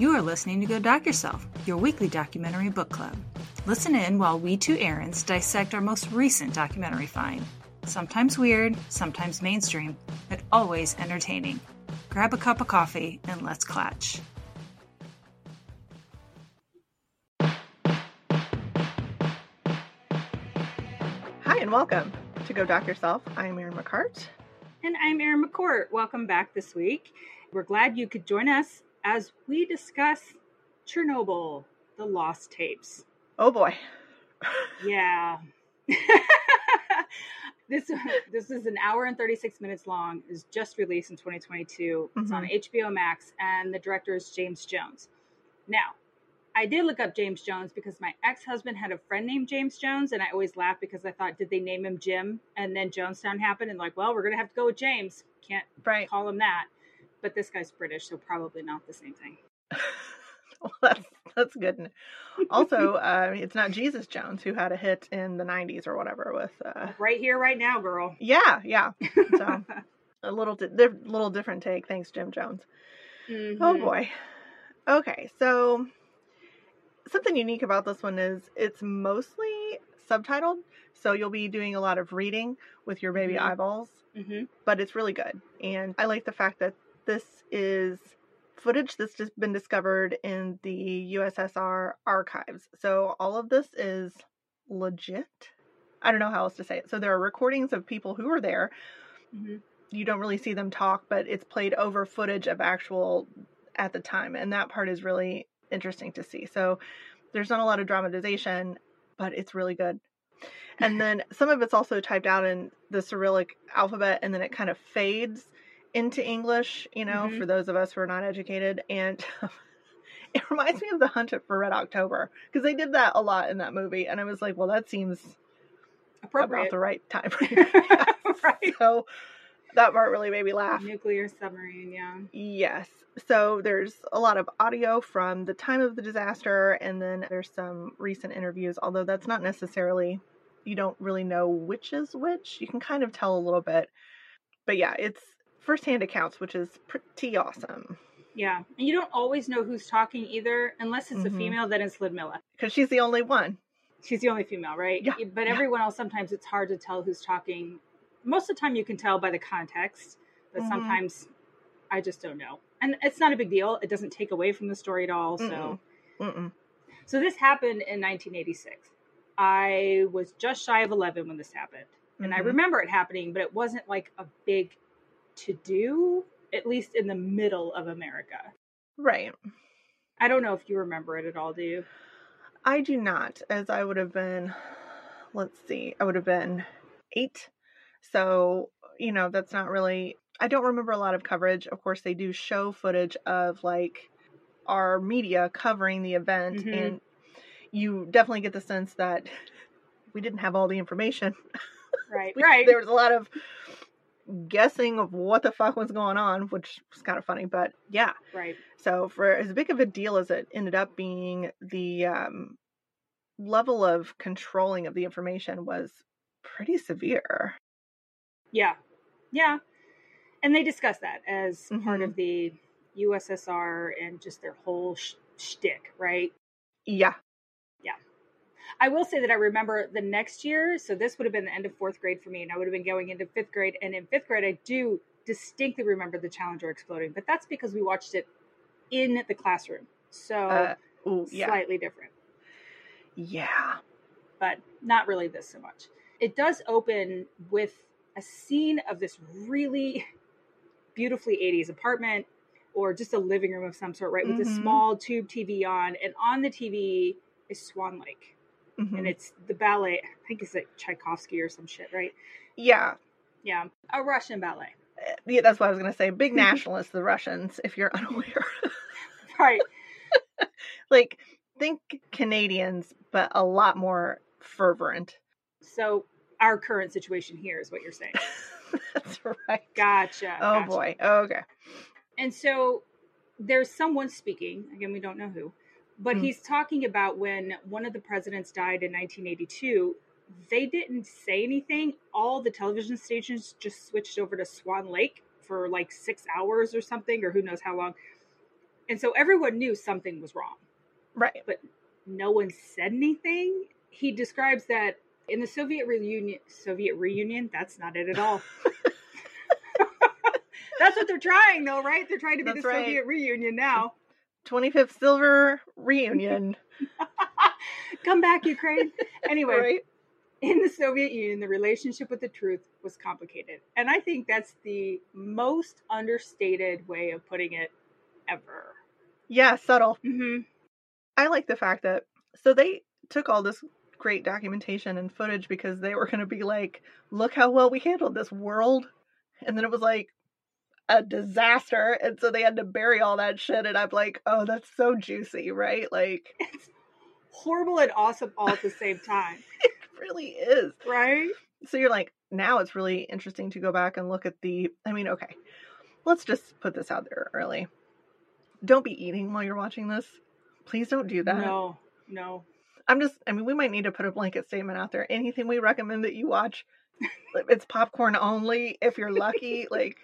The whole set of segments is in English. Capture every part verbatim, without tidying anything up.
You are listening to Go Doc Yourself, your weekly documentary book club. Listen in while we two Erins dissect our most recent documentary find. Sometimes weird, sometimes mainstream, but always entertaining. Grab a cup of coffee and let's clutch. Hi and welcome to Go Doc Yourself. I'm Erin McCart. And I'm Erin McCart. Welcome back this week. We're glad you could join us as we discuss Chernobyl, the lost tapes. Oh boy. Yeah. This this is an hour and thirty-six minutes long. It's just released in twenty twenty-two. It's mm-hmm. on H B O Max, and the director is James Jones. Now, I did look up James Jones because my ex-husband had a friend named James Jones, and I always laughed because I thought, did they name him Jim? And then Jonestown happened, and like, well, we're going to have to go with James. Can't right. call him that. But this guy's British, so probably not the same thing. Well, that's, that's good. Also, uh, it's not Jesus Jones, who had a hit in the nineties or whatever with uh... Right Here, Right Now, girl. Yeah, yeah. So a little di- little different take. Thanks, Jim Jones. Mm-hmm. Oh boy. Okay, so something unique about this one is it's mostly subtitled, so you'll be doing a lot of reading with your baby mm-hmm. eyeballs. Mm-hmm. But it's really good, and I like the fact that this is footage that's just been discovered in the U S S R archives. So all of this is legit. I don't know how else to say it. So there are recordings of people who were there. Mm-hmm. You don't really see them talk, but it's played over footage of actual at the time. And that part is really interesting to see. So there's not a lot of dramatization, but it's really good. And then some of it's also typed out in the Cyrillic alphabet, and then it kind of fades into English, you know, mm-hmm. for those of us who are not educated. And it reminds me of The Hunt for Red October, because they did that a lot in that movie. And I was like, well, that seems appropriate. About the right time. Right. So that part really made me laugh. Nuclear submarine, yeah. Yes. So there's a lot of audio from the time of the disaster, and then there's some recent interviews, although that's not necessarily, you don't really know which is which. You can kind of tell a little bit. But yeah, it's first-hand accounts, which is pretty awesome. Yeah. And you don't always know who's talking either, unless it's mm-hmm. a female, then it's Lyudmila. Because she's the only one. She's the only female, right? Yeah. But yeah. everyone else, sometimes it's hard to tell who's talking. Most of the time you can tell by the context, but mm-hmm. sometimes I just don't know. And it's not a big deal. It doesn't take away from the story at all. So, Mm-mm. Mm-mm. So this happened in nineteen eighty-six. I was just shy of eleven when this happened. Mm-hmm. And I remember it happening, but it wasn't like a big to do, at least in the middle of America. Right. I don't know if you remember it at all, do you? I do not, as I would have been, let's see, I would have been eight. So, you know, that's not really, I don't remember a lot of coverage. Of course, they do show footage of like our media covering the event. Mm-hmm. And you definitely get the sense that we didn't have all the information. Right, we, right. There was a lot of guessing of what the fuck was going on, which was kind of funny, but yeah. Right. So for as big of a deal as it ended up being, the um, level of controlling of the information was pretty severe. Yeah. Yeah. And they discussed that as mm-hmm. part of the U S S R and just their whole sh- shtick, right? Yeah. Yeah. I will say that I remember the next year, so this would have been the end of fourth grade for me, and I would have been going into fifth grade, and in fifth grade, I do distinctly remember the Challenger exploding, but that's because we watched it in the classroom, so uh, ooh, yeah. slightly different. Yeah. But not really this so much. It does open with a scene of this really beautifully eighties apartment, or just a living room of some sort, right, with mm-hmm. a small tube T V on, and on the T V is Swan Lake. Mm-hmm. And it's the ballet, I think it's like Tchaikovsky or some shit, right? Yeah. Yeah. A Russian ballet. Uh, yeah, that's what I was going to say. Big nationalists, the Russians, if you're unaware. Right. Like, think Canadians, but a lot more fervent. So our current situation here is what you're saying. That's right. Gotcha. Oh, gotcha. Boy. Oh, okay. And so there's someone speaking. Again, we don't know who. But mm. he's talking about when one of the presidents died in nineteen eighty-two, they didn't say anything. All the television stations just switched over to Swan Lake for like six hours or something, or who knows how long. And so everyone knew something was wrong. Right. But no one said anything. He describes that in the Soviet reunion, Soviet reunion, that's not it at all. That's what they're trying, though, right? They're trying to be that's the right. Soviet reunion now. twenty-fifth Silver Reunion. Come back, Ukraine. Anyway, right? In the Soviet Union, the relationship with the truth was complicated. And I think that's the most understated way of putting it ever. Yeah, subtle. Mm-hmm. I like the fact that, so they took all this great documentation and footage because they were going to be like, look how well we handled this world. And then it was like a disaster. And so they had to bury all that shit. And I'm like, oh, that's so juicy, right? Like, it's horrible and awesome all at the same time. It really is. Right? So you're like, now it's really interesting to go back and look at the, I mean, okay, let's just put this out there early. Don't be eating while you're watching this. Please don't do that. No, no. I'm just, I mean, we might need to put a blanket statement out there. Anything we recommend that you watch, it's popcorn only. If you're lucky, like,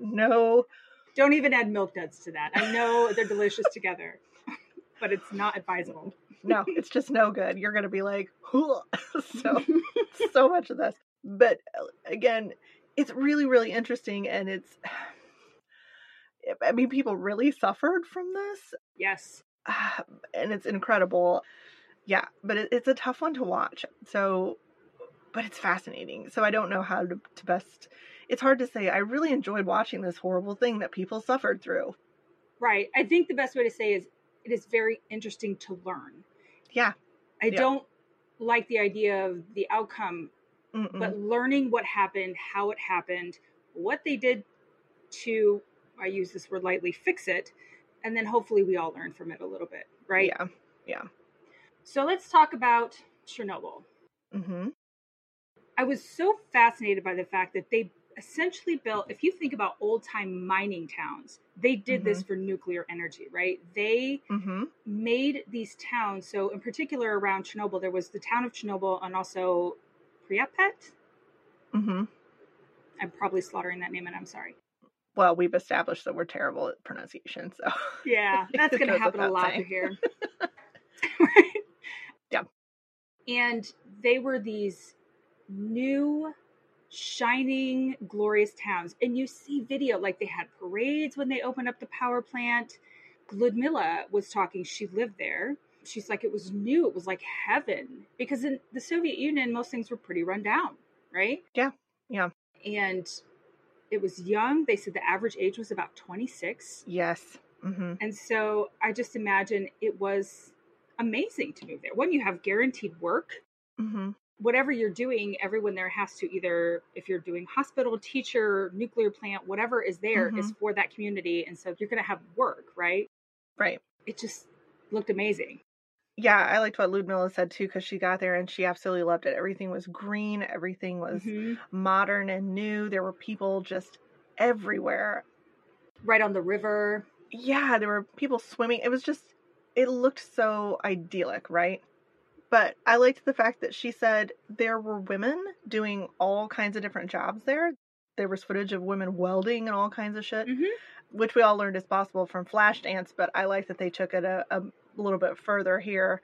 no. Don't even add Milk Duds to that. I know they're delicious together, but it's not advisable. No, it's just no good. You're going to be like, so, so much of this. But again, it's really, really interesting. And it's, I mean, people really suffered from this. Yes. Uh, and it's incredible. Yeah, but it, it's a tough one to watch. So, but it's fascinating. So I don't know how to, to best, it's hard to say. I really enjoyed watching this horrible thing that people suffered through. Right. I think the best way to say is it is very interesting to learn. Yeah. I yeah. don't like the idea of the outcome, Mm-mm. but learning what happened, how it happened, what they did to, I use this word lightly, fix it. And then hopefully we all learn from it a little bit, right? Yeah, yeah. So let's talk about Chernobyl. Mm-hmm. I was so fascinated by the fact that they essentially built, if you think about old-time mining towns, they did mm-hmm. this for nuclear energy, right? They mm-hmm. made these towns. So in particular around Chernobyl, there was the town of Chernobyl and also Pripyat. Mm-hmm. I'm probably slaughtering that name, and I'm sorry. Well, we've established that we're terrible at pronunciation, so. Yeah, that's going to happen a lot here. Right? Yeah. And they were these new, shining, glorious towns. And you see video, like they had parades when they opened up the power plant. Lyudmila was talking. She lived there. She's like, it was new. It was like heaven. Because in the Soviet Union, most things were pretty run down, right? Yeah, yeah. And it was young. They said the average age was about twenty-six. Yes. Mm-hmm. And so I just imagine it was amazing to move there. One, you have guaranteed work. Mm-hmm. Whatever you're doing, everyone there has to either, if you're doing hospital, teacher, nuclear plant, whatever is there mm-hmm. is for that community. And so you're going to have work, right? Right. It just looked amazing. Yeah, I liked what Lyudmila said, too, because she got there and she absolutely loved it. Everything was green. Everything was mm-hmm. modern and new. There were people just everywhere. Right on the river. Yeah, there were people swimming. It was just, it looked so idyllic, right? But I liked the fact that she said there were women doing all kinds of different jobs there. There was footage of women welding and all kinds of shit, mm-hmm. which we all learned is possible from Flashdance, but I like that they took it a... a a little bit further here.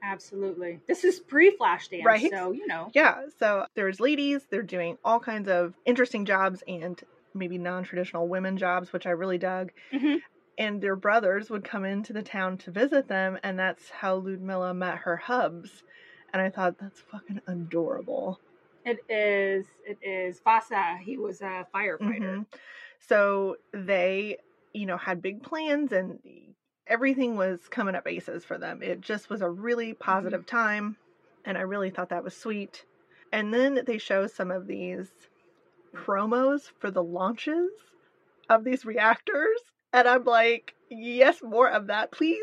Absolutely. This is pre-Flashdance, right? So, you know. Yeah. So there's ladies, they're doing all kinds of interesting jobs and maybe non-traditional women jobs, which I really dug. Mm-hmm. And their brothers would come into the town to visit them. And that's how Lyudmila met her hubs. And I thought, that's fucking adorable. It is. It is. Vasya, he was a firefighter. Mm-hmm. So they, you know, had big plans and everything was coming up aces for them. It just was a really positive time. And I really thought that was sweet. And then they show some of these promos for the launches of these reactors. And I'm like, yes, more of that, please.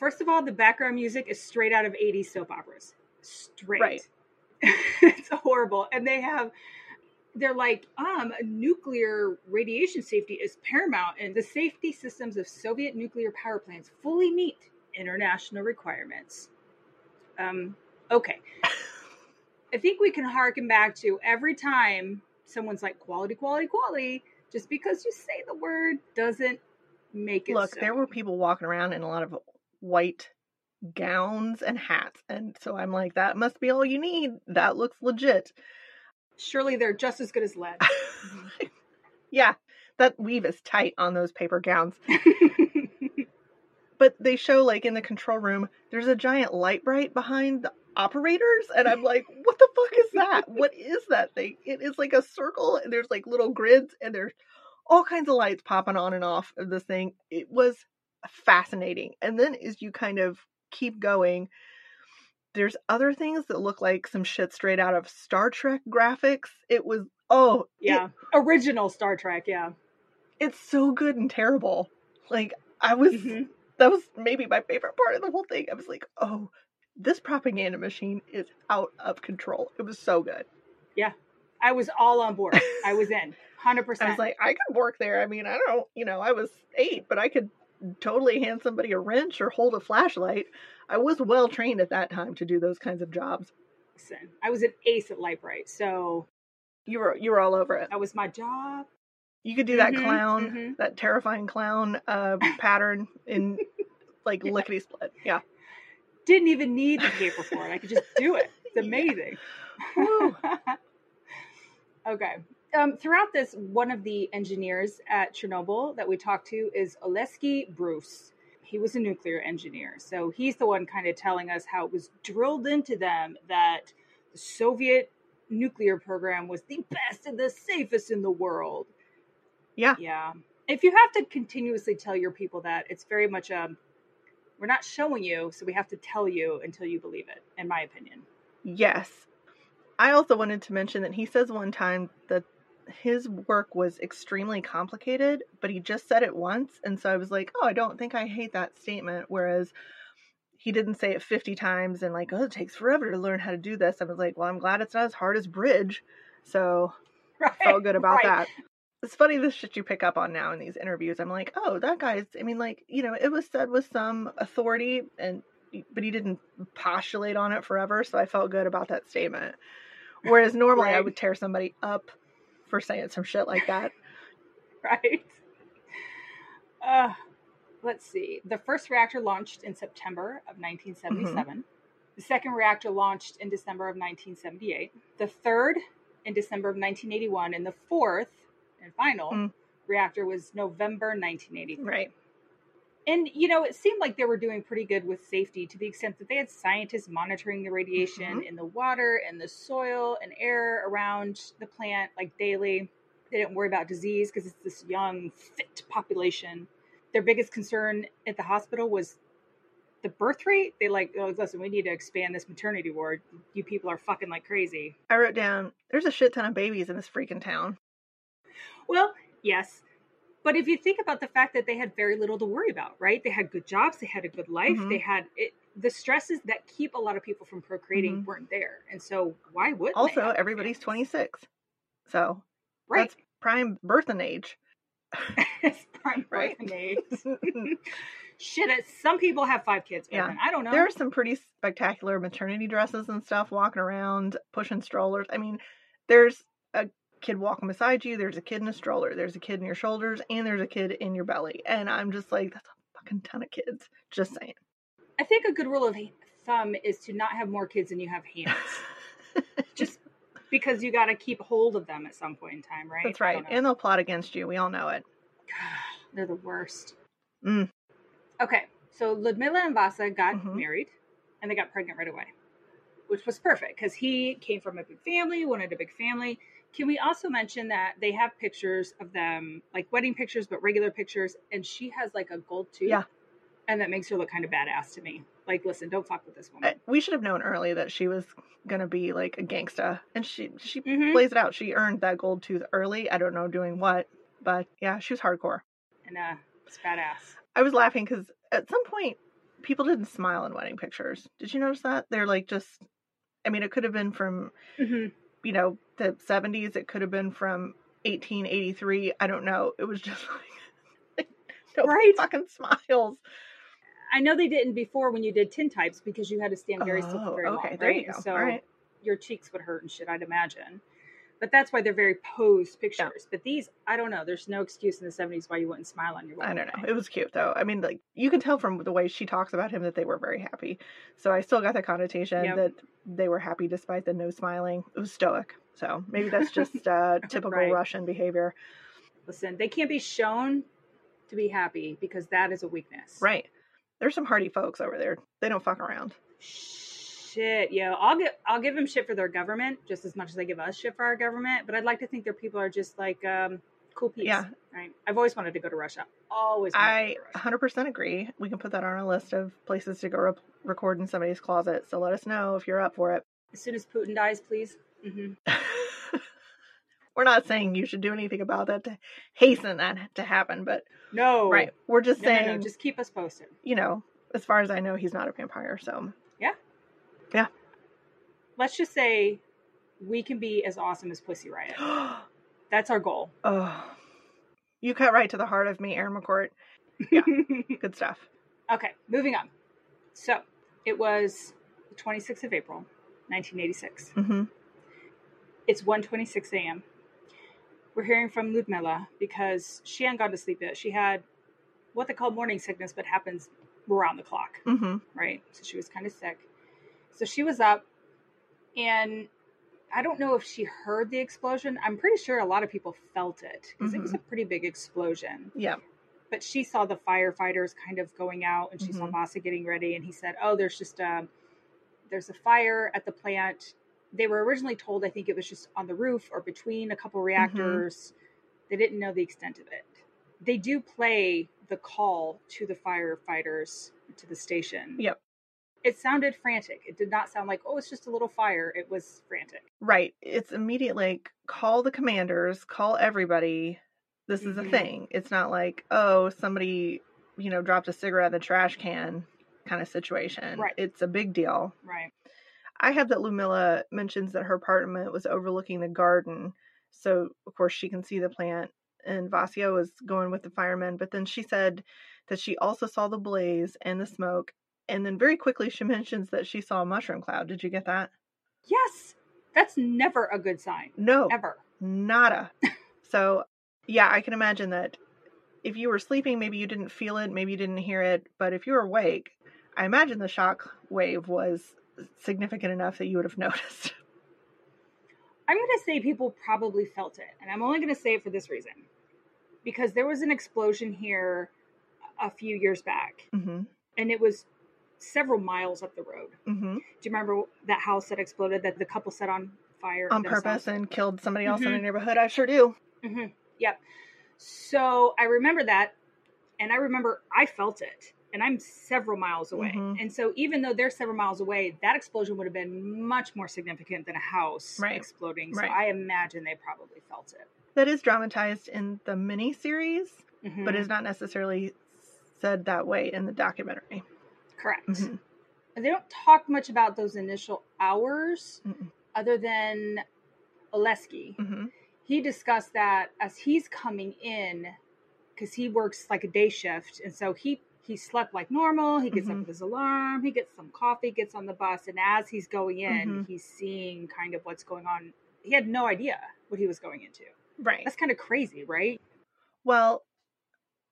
First of all, the background music is straight out of eighties soap operas. Straight. Right. It's horrible. And they have... They're like, um, nuclear radiation safety is paramount, and the safety systems of Soviet nuclear power plants fully meet international requirements. Um, okay. I think we can harken back to every time someone's like, quality, quality, quality, just because you say the word doesn't make it look so. There were people walking around in a lot of white gowns and hats, and so I'm like, that must be all you need. That looks legit. Surely they're just as good as lead. Yeah, that weave is tight on those paper gowns. But they show, like, in the control room, there's a giant light bright behind the operators, and I'm like, what the fuck is that? What is that thing? It is like a circle, and there's like little grids, and there's all kinds of lights popping on and off of this thing. It was fascinating. And then as you kind of keep going, there's other things that look like some shit straight out of Star Trek graphics. It was, oh. Yeah. It, original Star Trek, yeah. It's so good and terrible. Like, I was, mm-hmm. that was maybe my favorite part of the whole thing. I was like, oh, this propaganda machine is out of control. It was so good. Yeah. I was all on board. I was in. one hundred percent. I was like, I could work there. I mean, I don't, you know, I was eight, but I could totally hand somebody a wrench or hold a flashlight. I was well trained at that time to do those kinds of jobs. Listen, I was an ace at Light Bright, so you were you were all over it. That was my job. You could do mm-hmm, that clown, mm-hmm. that terrifying clown uh, pattern in like yeah. lickety split. Yeah, didn't even need the paper for it. I could just do it. It's amazing. Yeah. Okay. Um, throughout this, one of the engineers at Chernobyl that we talked to is Oleksiy Bruce. He was a nuclear engineer. So he's the one kind of telling us how it was drilled into them that the Soviet nuclear program was the best and the safest in the world. Yeah. Yeah. If you have to continuously tell your people that, it's very much a, we're not showing you, so we have to tell you until you believe it, in my opinion. Yes. I also wanted to mention that he says one time that his work was extremely complicated, but he just said it once. And so I was like, oh, I don't think I hate that statement. Whereas he didn't say it fifty times and like, oh, it takes forever to learn how to do this. I was like, well, I'm glad it's not as hard as bridge. So right, I felt good about right. that. It's funny, this shit you pick up on now in these interviews. I'm like, oh, that guy's, I mean, like, you know, it was said with some authority, and but he didn't postulate on it forever. So I felt good about that statement. Whereas normally right. I would tear somebody up for saying some shit like that. Right. Uh, let's see. The first reactor launched in September of nineteen seventy-seven. Mm-hmm. The second reactor launched in December of nineteen seventy-eight. The third in December of nineteen eighty-one. And the fourth and final mm. reactor was November nineteen eighty-three. Right. And, you know, it seemed like they were doing pretty good with safety to the extent that they had scientists monitoring the radiation mm-hmm. in the water and the soil and air around the plant, like, daily. They didn't worry about disease because it's this young, fit population. Their biggest concern at the hospital was the birth rate. They like, oh, listen, we need to expand this maternity ward. You people are fucking like crazy. I wrote down, there's a shit ton of babies in this freaking town. Well, yes. But if you think about the fact that they had very little to worry about, right? They had good jobs. They had a good life. Mm-hmm. They had it, the stresses that keep a lot of people from procreating mm-hmm. weren't there. And so why would Also, they everybody's twenty-six. So right. that's prime birthing age. It's prime right? birthing age. Shit, some people have five kids. Yeah. I don't know. There are some pretty spectacular maternity dresses and stuff walking around, pushing strollers. I mean, there's a kid walking beside you, there's a kid in a stroller, there's a kid in your shoulders, and there's a kid in your belly. And I'm just like, that's a fucking ton of kids. Just saying. I think a good rule of thumb is to not have more kids than you have hands. Just because you got to keep hold of them at some point in time, right? That's right. And they'll plot against you. We all know it. God, they're the worst. Mm. Okay. So Lyudmila and Vasya got mm-hmm. married, and they got pregnant right away, which was perfect because he came from a big family, wanted a big family. Can we also mention that they have pictures of them, like wedding pictures, but regular pictures, and she has like a gold tooth, yeah, and that makes her look kind of badass to me. Like, listen, don't fuck with this woman. We should have known early that she was gonna be like a gangsta, and she she mm-hmm. plays it out. She earned that gold tooth early. I don't know doing what, but yeah, she was hardcore and uh, it's badass. I was laughing because at some point people didn't smile in wedding pictures. Did you notice that? They're like just, I mean, it could have been from. Mm-hmm. You know, the seventies, it could have been from eighteen eighty-three. I don't know. It was just like, no right. fucking smiles. I know they didn't before when you did tintypes because you had to stand very oh, still for very okay, long, right? There you go. So All right. your cheeks would hurt and shit, I'd imagine. But that's why they're very posed pictures. Yeah. But these, I don't know. There's no excuse in the seventies why you wouldn't smile on your wedding day. I don't know. It was cute, though. I mean, like, you can tell from the way she talks about him that they were very happy. So I still got the connotation yep. that they were happy despite the no smiling. It was stoic. So maybe that's just uh, typical right. Russian behavior. Listen, they can't be shown to be happy because that is a weakness. Right. There's some hardy folks over there. They don't fuck around. Shit, yo. I'll get, I'll give them shit for their government just as much as they give us shit for our government. But I'd like to think their people are just like um, cool peeps. Yeah. Right? I've always wanted to go to Russia. Always wanted I to go to Russia. one hundred percent agree. We can put that on our list of places to go re- record in somebody's closet. So let us know if you're up for it. As soon as Putin dies, please. Mm-hmm. We're not saying you should do anything about that to hasten that to happen, but no, right? We're just no, saying, no, no. just keep us posted. You know, as far as I know, he's not a vampire, so yeah, yeah. Let's just say we can be as awesome as Pussy Riot. That's our goal. Oh, you cut right to the heart of me, Erin McCourt. Yeah, good stuff. Okay, moving on. So it was the twenty-sixth of April, nineteen eighty-six. Mm-hmm. It's one twenty-six a.m. We're hearing from Lyudmila because she hadn't gone to sleep yet. She had what they call morning sickness, but happens around the clock, mm-hmm. right? So she was kind of sick. So she was up, and I don't know if she heard the explosion. I'm pretty sure a lot of people felt it because mm-hmm. it was a pretty big explosion. Yeah. But she saw the firefighters kind of going out, and she mm-hmm. saw Vasya getting ready, and he said, oh, there's just a, there's a fire at the plant. They were originally told, I think it was just on the roof or between a couple reactors. Mm-hmm. They didn't know the extent of it. They do play the call to the firefighters to the station. Yep. It sounded frantic. It did not sound like, oh, it's just a little fire. It was frantic. Right. It's immediate, like, call the commanders, call everybody. This is mm-hmm. a thing. It's not like, oh, somebody, you know, dropped a cigarette in the trash can kind of situation. Right. It's a big deal. Right. I have that Lyudmila mentions that her apartment was overlooking the garden. So, of course, she can see the plant. And Vasya was going with the firemen. But then she said that she also saw the blaze and the smoke. And then very quickly, she mentions that she saw a mushroom cloud. Did you get that? Yes. That's never a good sign. No. Ever. Nada. So, yeah, I can imagine that if you were sleeping, maybe you didn't feel it. Maybe you didn't hear it. But if you were awake, I imagine the shock wave was significant enough that you would have noticed. I'm going to say people probably felt it. And I'm only going to say it for this reason. Because there was an explosion here a few years back. Mm-hmm. And it was several miles up the road. Mm-hmm. Do you remember that house that exploded that the couple set on fire? On purpose and killed somebody else mm-hmm. in the neighborhood? I sure do. Mm-hmm. Yep. So I remember that. And I remember I felt it. And I'm several miles away. Mm-hmm. And so even though they're several miles away, that explosion would have been much more significant than a house right. exploding. So right. I imagine they probably felt it. That is dramatized in the miniseries, mm-hmm. but is not necessarily said that way in the documentary. Correct. Mm-hmm. And they don't talk much about those initial hours Mm-mm. other than Oleksiy. Mm-hmm. He discussed that as he's coming in, because he works like a day shift. And so he He slept like normal. He gets mm-hmm. up with his alarm. He gets some coffee, gets on the bus. And as he's going in, mm-hmm. he's seeing kind of what's going on. He had no idea what he was going into. Right. That's kind of crazy, right? Well,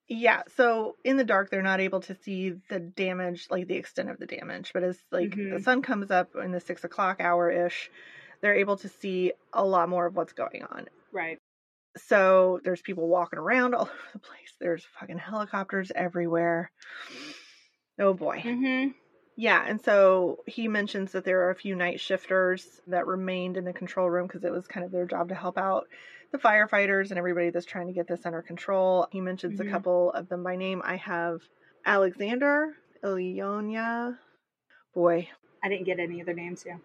yeah. So in the dark, they're not able to see the damage, like the extent of the damage. But as like mm-hmm. the sun comes up in the six o'clock hour-ish, they're able to see a lot more of what's going on. Right. So there's people walking around all over the place. There's fucking helicopters everywhere. Oh, boy. Mm-hmm. Yeah. And so he mentions that there are a few night shifters that remained in the control room because it was kind of their job to help out the firefighters and everybody that's trying to get this under control. He mentions mm-hmm. a couple of them by name. I have Alexander, Ilyonia. Boy. I didn't get any other names, yeah.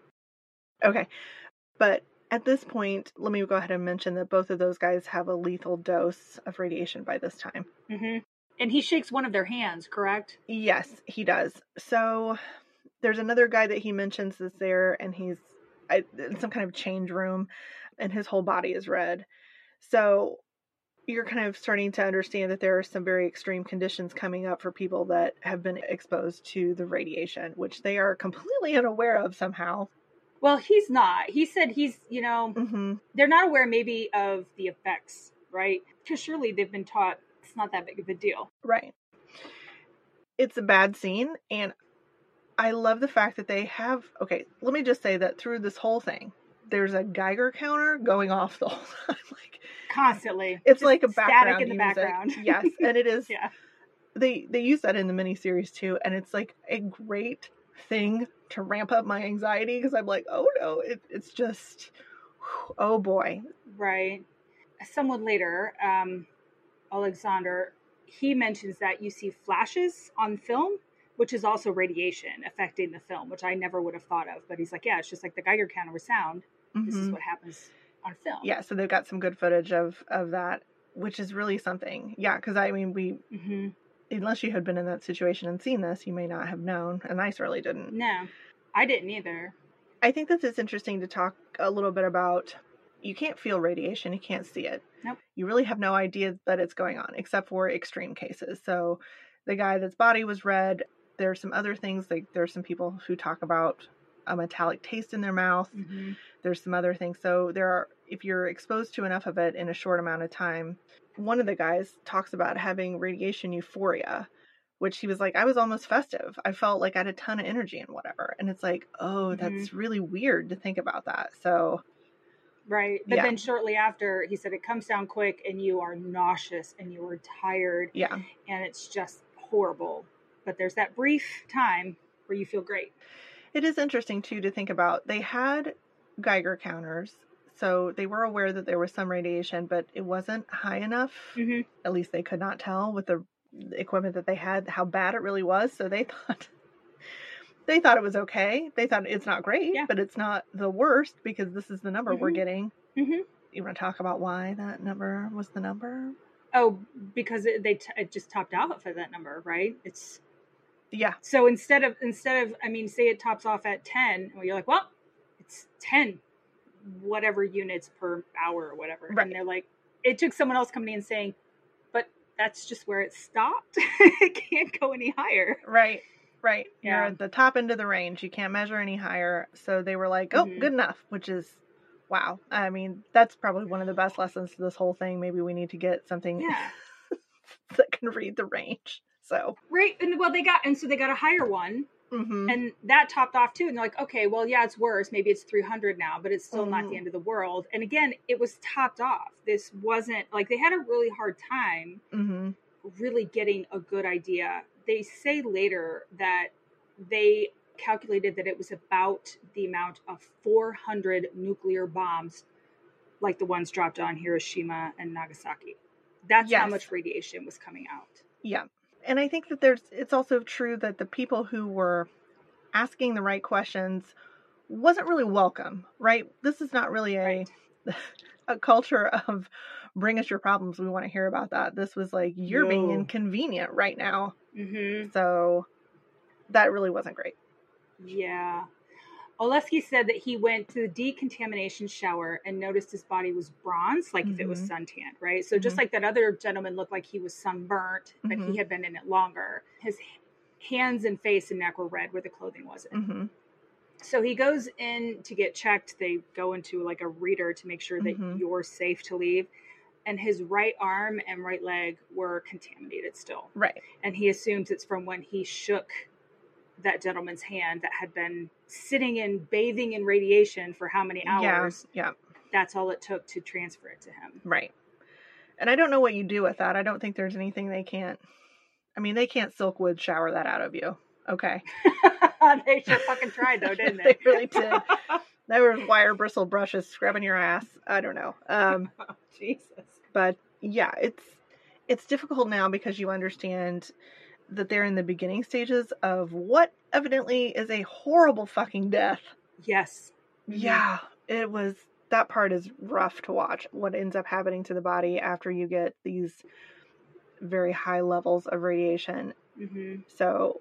Okay. But at this point, let me go ahead and mention that both of those guys have a lethal dose of radiation by this time. Mm-hmm. And he shakes one of their hands, correct? Yes, he does. So there's another guy that he mentions is there, and he's in some kind of change room, and his whole body is red. So you're kind of starting to understand that there are some very extreme conditions coming up for people that have been exposed to the radiation, which they are completely unaware of somehow. Well, he's not. He said he's, you know, mm-hmm. they're not aware maybe of the effects, right? Because surely they've been taught it's not that big of a deal. Right. It's a bad scene. And I love the fact that they have, okay, let me just say that through this whole thing, there's a Geiger counter going off the whole time. like Constantly. It's just like a background static in the music. background. Yes. And it is. yeah. They, they use that in the miniseries too. And it's like a great thing to ramp up my anxiety because I'm like, oh no, it, it's just, whew, oh boy. Right. Someone later, um, Oleksandr, he mentions that you see flashes on film, which is also radiation affecting the film, which I never would have thought of. But he's like, yeah, it's just like the Geiger counter with sound. Mm-hmm. This is what happens on film. Yeah, so they've got some good footage of, of that, which is really something. Yeah, because I mean, we... Mm-hmm. Unless you had been in that situation and seen this, you may not have known. And I certainly didn't. No, I didn't either. I think that it's interesting to talk a little bit about, you can't feel radiation. You can't see it. Nope. You really have no idea that it's going on, except for extreme cases. So the guy that's body was red, there are some other things. Like there's some people who talk about a metallic taste in their mouth. Mm-hmm. There's some other things. So there are, if you're exposed to enough of it in a short amount of time. One of the guys talks about having radiation euphoria, which he was like, I was almost festive. I felt like I had a ton of energy and whatever. And it's like, oh, that's mm-hmm. really weird to think about that. So. Right. But yeah. then shortly after, he said, it comes down quick and you are nauseous and you are tired. Yeah. And it's just horrible. But there's that brief time where you feel great. It is interesting, too, to think about. They had Geiger counters. So they were aware that there was some radiation, but it wasn't high enough. Mm-hmm. At least they could not tell with the equipment that they had how bad it really was. So they thought they thought it was okay. They thought it's not great, yeah. but it's not the worst because this is the number mm-hmm. we're getting. Mm-hmm. You want to talk about why that number was the number? Oh, because it, they t- it just topped off at that number, right? It's yeah. So instead of instead of I mean, say it tops off at ten, well, you're like, well, it's ten. Whatever units per hour or whatever. Right. And they're like, it took someone else coming in saying, but that's just where it stopped. It can't go any higher. Right. Right. Yeah. You're at the top end of the range. You can't measure any higher. So they were like, oh, mm-hmm. good enough, which is, wow. I mean, that's probably one of the best lessons to this whole thing. Maybe we need to get something yeah. that can read the range. So. Right. And well, they got, and so they got a higher one. Mm-hmm. And that topped off too. And they're like, okay, well, yeah, it's worse. Maybe it's three hundred now, but it's still mm-hmm. not the end of the world. And again, it was topped off. This wasn't like they had a really hard time mm-hmm. really getting a good idea. They say later that they calculated that it was about the amount of four hundred nuclear bombs, like the ones dropped on Hiroshima and Nagasaki. That's yes. how much radiation was coming out. Yeah. And I think that there's, it's also true that the people who were asking the right questions wasn't really welcome, right? This is not really a, right. a culture of bring us your problems. We want to hear about that. This was like, you're no. being inconvenient right now. Mm-hmm. So that really wasn't great. Yeah. Oleksiy said that he went to the decontamination shower and noticed his body was bronze, like mm-hmm. if it was suntanned, right? So mm-hmm. just like that other gentleman looked like he was sunburnt, but mm-hmm. he had been in it longer. His hands and face and neck were red where the clothing wasn't. Mm-hmm. So he goes in to get checked. They go into like a reader to make sure that mm-hmm. you're safe to leave. And his right arm and right leg were contaminated still. Right. And he assumes it's from when he shook that gentleman's hand that had been sitting in bathing in radiation for how many hours. Yeah, yeah. That's all it took to transfer it to him. Right. And I don't know what you do with that. I don't think there's anything they can't, I mean, they can't Silkwood shower that out of you. Okay. They sure fucking tried though, didn't they? They really did. There were wire bristle brushes scrubbing your ass. I don't know. Um, oh, Jesus. But yeah, it's, it's difficult now because you understand that they're in the beginning stages of what evidently is a horrible fucking death. Yes. Yeah. It was, that part is rough to watch. What ends up happening to the body after you get these very high levels of radiation. Mm-hmm. So.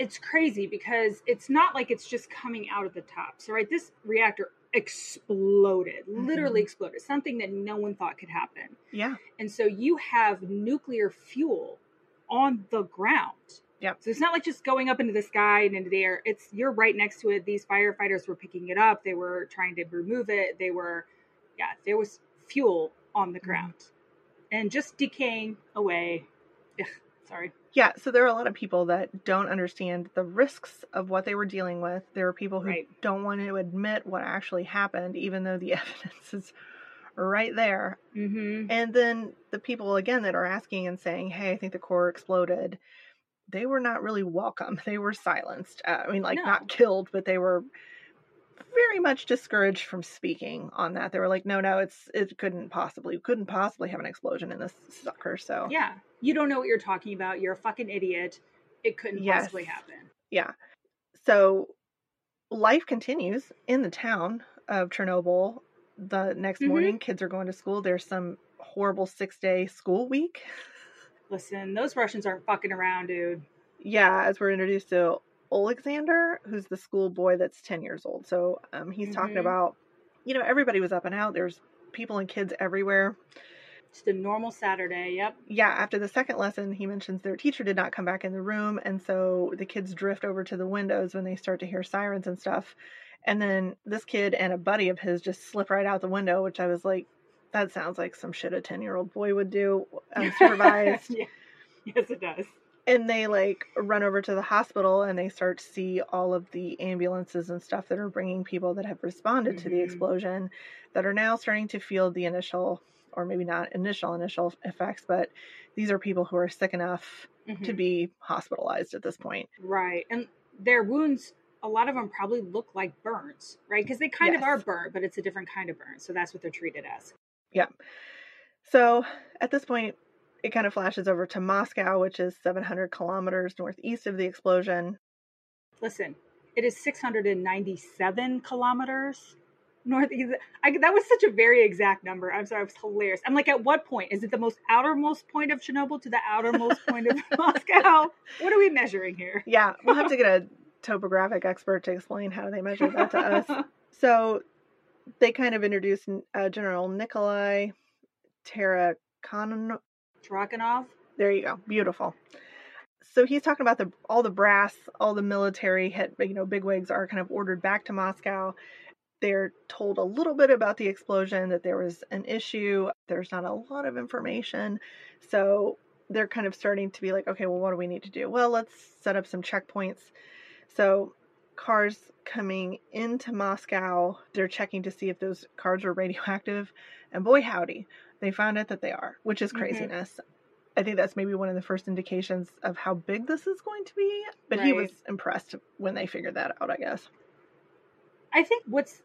It's crazy because it's not like it's just coming out of the top. So right, this reactor exploded, mm-hmm. literally exploded. Something that no one thought could happen. Yeah. And so you have nuclear fuel on the ground. Yep. So it's not like just going up into the sky and into the air. It's you're right next to it. These firefighters were picking it up. They were trying to remove it. They were, yeah, there was fuel on the ground and just decaying away. Ugh, sorry. Yeah. So there are a lot of people that don't understand the risks of what they were dealing with. There are people who right. don't want to admit what actually happened, even though the evidence is right there. Mm-hmm. And then the people, again, that are asking and saying, hey, I think the core exploded. They were not really welcome. They were silenced. Uh, I mean, like, no. not killed, but they were very much discouraged from speaking on that. They were like, no, no, it's it couldn't possibly, couldn't possibly have an explosion in this sucker, so. Yeah. You don't know what you're talking about. You're a fucking idiot. It couldn't yes. possibly happen. Yeah. So, life continues in the town of Chernobyl. The next mm-hmm. morning, kids are going to school. There's some horrible six-day school week. Listen, those Russians aren't fucking around, dude. Yeah, as we're introduced to Oleksandr, who's the school boy that's ten years old. So um, he's mm-hmm. talking about, you know, everybody was up and out. There's people and kids everywhere. Just a normal Saturday, yep. Yeah, after the second lesson, he mentions their teacher did not come back in the room. And so the kids drift over to the windows when they start to hear sirens and stuff. And then this kid and a buddy of his just slip right out the window, which I was like, that sounds like some shit a ten-year-old boy would do, unsupervised. Yeah. Yes, it does. And they, like, run over to the hospital, and they start to see all of the ambulances and stuff that are bringing people that have responded mm-hmm. to the explosion that are now starting to feel the initial, or maybe not initial, initial effects, but these are people who are sick enough mm-hmm. to be hospitalized at this point. Right. And their wounds, a lot of them probably look like burns, right? Because they kind yes. of are burnt, but it's a different kind of burn. So that's what they're treated as. Yeah. So at this point, it kind of flashes over to Moscow, which is seven hundred kilometers northeast of the explosion. Listen, it is six hundred ninety-seven kilometers northeast. I, that was such a very exact number. I'm sorry. It was hilarious. I'm like, at what point? Is it the most outermost point of Chernobyl to the outermost point of Moscow? What are we measuring here? Yeah. We'll have to get a topographic expert to explain how they measure that to us. So they kind of introduced uh, General Nikolai Tarakanov. Tarakanov? There you go. Beautiful. So he's talking about the all the brass, all the military, hit, you know, bigwigs are kind of ordered back to Moscow. They're told a little bit about the explosion, that there was an issue. There's not a lot of information. So they're kind of starting to be like, okay, well, what do we need to do? Well, let's set up some checkpoints. So cars coming into Moscow, they're checking to see if those cars are radioactive, and boy howdy, they found out that they are, which is craziness. Mm-hmm. I think that's maybe one of the first indications of how big this is going to be, but right. he was impressed when they figured that out, I guess. I think what's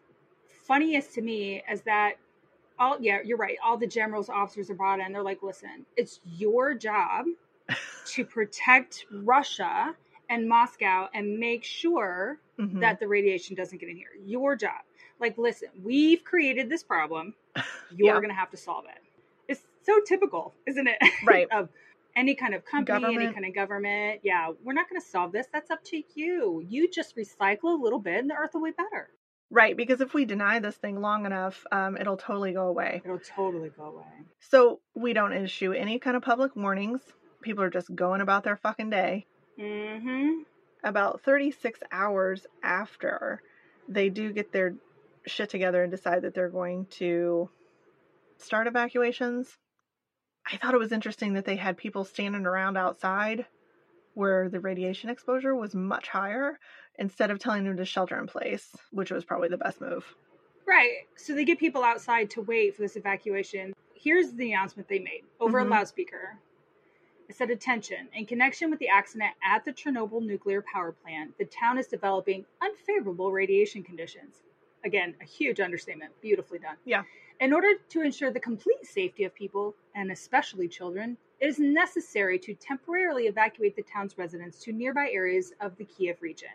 funniest to me is that all, yeah, you're right, all the generals, officers are brought in, they're like, listen, it's your job to protect Russia and Moscow and make sure mm-hmm. that the radiation doesn't get in here. Your job. Like, listen, we've created this problem. You're yeah. going to have to solve it. It's so typical, isn't it? Right. Of any kind of company, government. Any kind of government. Yeah. We're not going to solve this. That's up to you. You just recycle a little bit and the earth will be better. Right. Because if we deny this thing long enough, um, it'll totally go away. It'll totally go away. So we don't issue any kind of public warnings. People are just going about their fucking day. Mm-hmm. About thirty-six hours after, they do get their shit together and decide that they're going to start evacuations. I thought it was interesting that they had people standing around outside where the radiation exposure was much higher instead of telling them to shelter in place, which was probably the best move. Right. So they get people outside to wait for this evacuation. Here's the announcement they made over mm-hmm. a loudspeaker. It said, attention, in connection with the accident at the Chernobyl nuclear power plant, the town is developing unfavorable radiation conditions. Again, a huge understatement. Beautifully done. Yeah. In order to ensure the complete safety of people, and especially children, it is necessary to temporarily evacuate the town's residents to nearby areas of the Kiev region.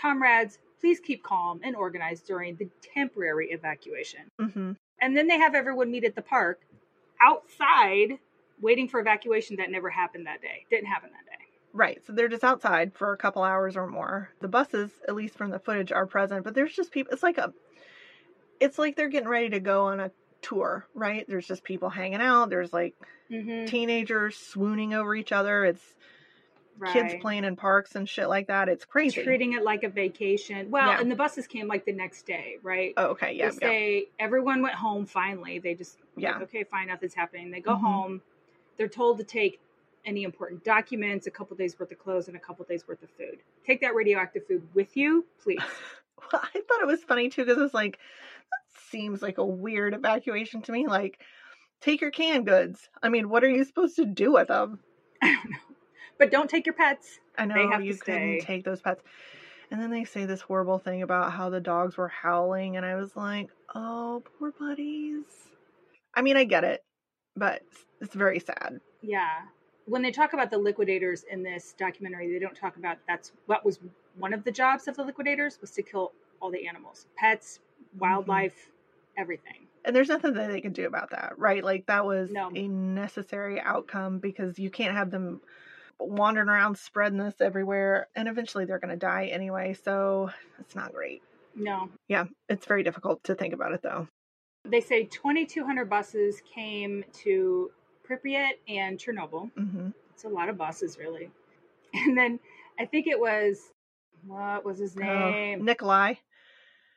Comrades, please keep calm and organized during the temporary evacuation. Mm-hmm. And then they have everyone meet at the park outside waiting for evacuation. That never happened that day. Didn't happen that day. Right. So they're just outside for a couple hours or more. The buses, at least from the footage, are present, but there's just people. It's like a, it's like they're getting ready to go on a tour, right? There's just people hanging out. There's like mm-hmm. teenagers swooning over each other. It's right. kids playing in parks and shit like that. It's crazy. Treating it like a vacation. Well, yeah. and the buses came like the next day, right? Oh, okay. Yeah. They say yeah. everyone went home finally. They just, yeah. like, okay, fine, nothing's happening. They go mm-hmm. home. They're told to take any important documents, a couple days worth of clothes, and a couple days worth of food. Take that radioactive food with you, please. Well, I thought it was funny too, because I was like, that seems like a weird evacuation to me. Like, take your canned goods. I mean, what are you supposed to do with them? I don't know. But don't take your pets. I know, they have you to couldn't stay. Take those pets. And then they say this horrible thing about how the dogs were howling, and I was like, oh, poor buddies. I mean, I get it, but it's very sad. Yeah. When they talk about the liquidators in this documentary, they don't talk about that's what was one of the jobs of the liquidators was to kill all the animals, pets, wildlife, mm-hmm. everything. And there's nothing that they can do about that, right? Like that was no. a necessary outcome because you can't have them wandering around spreading this everywhere. And eventually they're going to die anyway. So it's not great. No. Yeah. It's very difficult to think about it though. They say twenty-two hundred buses came to Pripyat and Chernobyl. Mm-hmm. It's a lot of buses, really. And then I think it was, what was his name? Uh, Nikolai.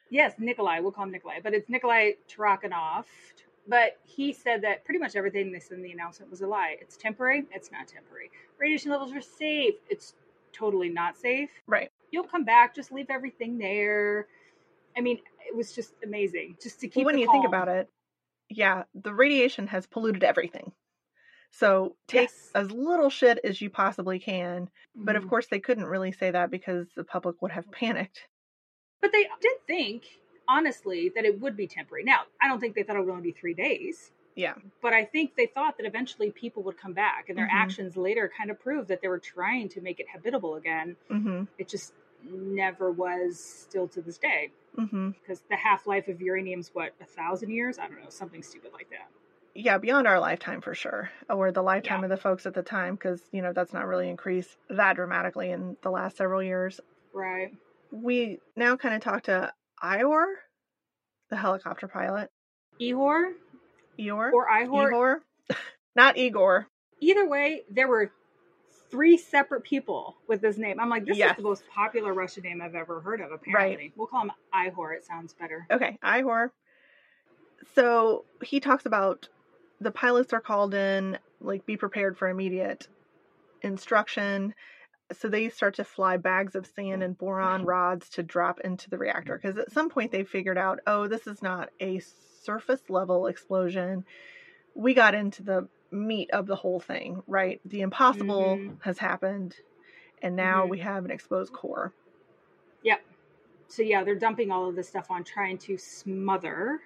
Yes, Nikolai. We'll call him Nikolai. But it's Nikolai Tarakanov. But he said that pretty much everything they said in the announcement was a lie. It's temporary. It's not temporary. Radiation levels are safe. It's totally not safe. Right. You'll come back. Just leave everything there. I mean, it was just amazing. Just to keep well, when you calm. Think about it, yeah, the radiation has polluted everything. So take yes. as little shit as you possibly can. But of course they couldn't really say that because the public would have panicked. But they did think, honestly, that it would be temporary. Now, I don't think they thought it would only be three days. Yeah. But I think they thought that eventually people would come back. And their mm-hmm. actions later kind of proved that they were trying to make it habitable again. Mm-hmm. It just never was still to this day. Mm-hmm. Because the half-life of uranium's, what, a thousand years? I don't know, something stupid like that. Yeah, beyond our lifetime for sure, or the lifetime yeah. of the folks at the time, because, you know, that's not really increased that dramatically in the last several years. Right. We now kind of talk to Ihor, the helicopter pilot. Ihor? Ihor? Or Ihor? Ihor? Not Igor. Either way, there were three separate people with this name. I'm like, this yes. is the most popular Russian name I've ever heard of, apparently. Right. We'll call him Ihor. It sounds better. Okay, Ihor. So he talks about... The pilots are called in, like, be prepared for immediate instruction. So they start to fly bags of sand and boron rods to drop into the reactor. Because at some point they figured out, oh, this is not a surface level explosion. We got into the meat of the whole thing, right? The impossible mm-hmm. has happened. And now mm-hmm. we have an exposed core. Yep. So, yeah, they're dumping all of this stuff on trying to smother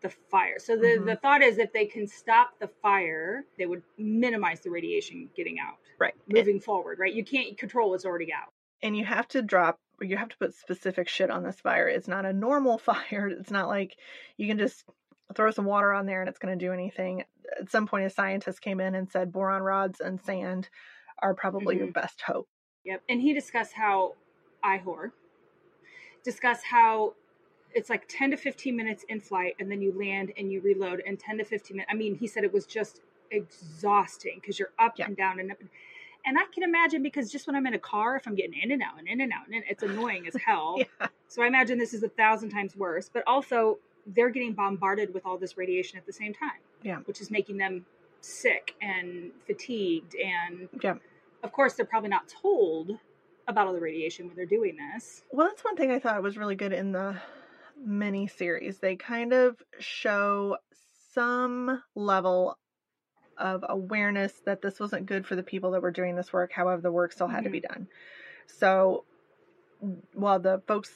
the fire. So the, mm-hmm. the thought is if they can stop the fire, they would minimize the radiation getting out. Right. Moving and, forward, right? You can't control what's already out. And you have to drop, you have to put specific shit on this fire. It's not a normal fire. It's not like you can just throw some water on there and it's going to do anything. At some point, a scientist came in and said boron rods and sand are probably mm-hmm. your best hope. Yep. And he discussed how, Ihor, discussed how it's like ten to fifteen minutes in flight and then you land and you reload and ten to fifteen minutes. I mean, he said it was just exhausting because you're up yeah. and down and up. And, and I can imagine because just when I'm in a car, if I'm getting in and out and in and out, and in, it's annoying as hell. Yeah. So I imagine this is a thousand times worse, but also they're getting bombarded with all this radiation at the same time, yeah, which is making them sick and fatigued. And yeah. of course they're probably not told about all the radiation when they're doing this. Well, that's one thing I thought was really good in the mini series. They kind of show some level of awareness that this wasn't good for the people that were doing this work. However, the work still had mm-hmm. to be done. So while the folks,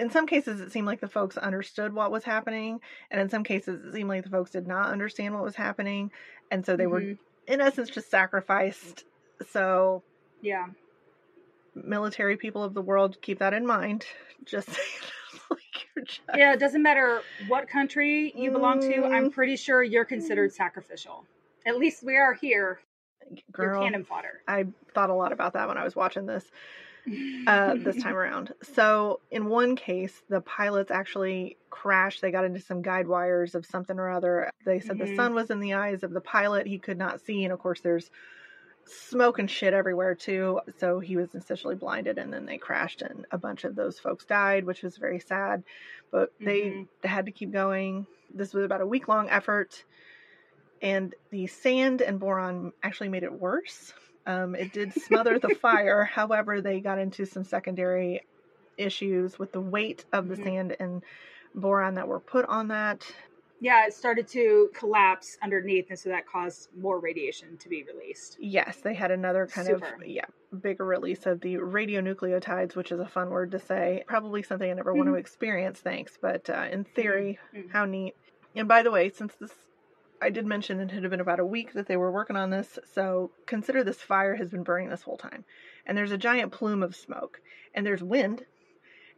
in some cases, it seemed like the folks understood what was happening. And in some cases, it seemed like the folks did not understand what was happening. And so they mm-hmm. were, in essence, just sacrificed. So yeah, military people of the world, keep that in mind. Just like your child. Yeah, it doesn't matter what country you belong to. I'm pretty sure you're considered sacrificial. At least we are here. Girl, you're cannon fodder. I thought a lot about that when I was watching this uh, this time around. So in one case, the pilots actually crashed. They got into some guide wires of something or other. They said mm-hmm. the sun was in the eyes of the pilot. He could not see. And of course, there's smoke and shit everywhere too. So he was essentially blinded, and then they crashed and a bunch of those folks died, which was very sad, but mm-hmm. they had to keep going. This was about a week long effort, and the sand and boron actually made it worse. Um, it did smother the fire. However, they got into some secondary issues with the weight of the mm-hmm. sand and boron that were put on that. Yeah, it started to collapse underneath, and so that caused more radiation to be released. Yes, they had another kind Super. of yeah bigger release of the radionucleotides, which is a fun word to say. Probably something I never mm-hmm. want to experience, thanks, but uh, in theory, mm-hmm. how neat. And by the way, since this, I did mention it had been about a week that they were working on this, so consider this fire has been burning this whole time. And there's a giant plume of smoke, and there's wind,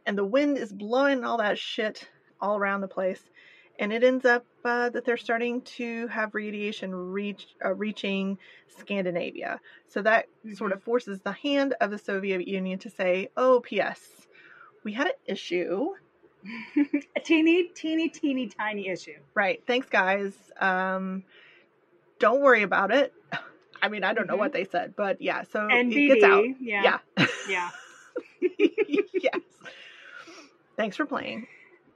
and the wind is blowing all that shit all around the place. And it ends up uh, that they're starting to have radiation reach, uh, reaching Scandinavia. So that mm-hmm. sort of forces the hand of the Soviet Union to say, oh, P S, we had an issue. A teeny, teeny, teeny, tiny issue. Right. Thanks, guys. Um, don't worry about it. I mean, I don't mm-hmm. know what they said, but yeah. So N B D, it gets out. Yeah. Yeah. yeah. Yes. Thanks for playing.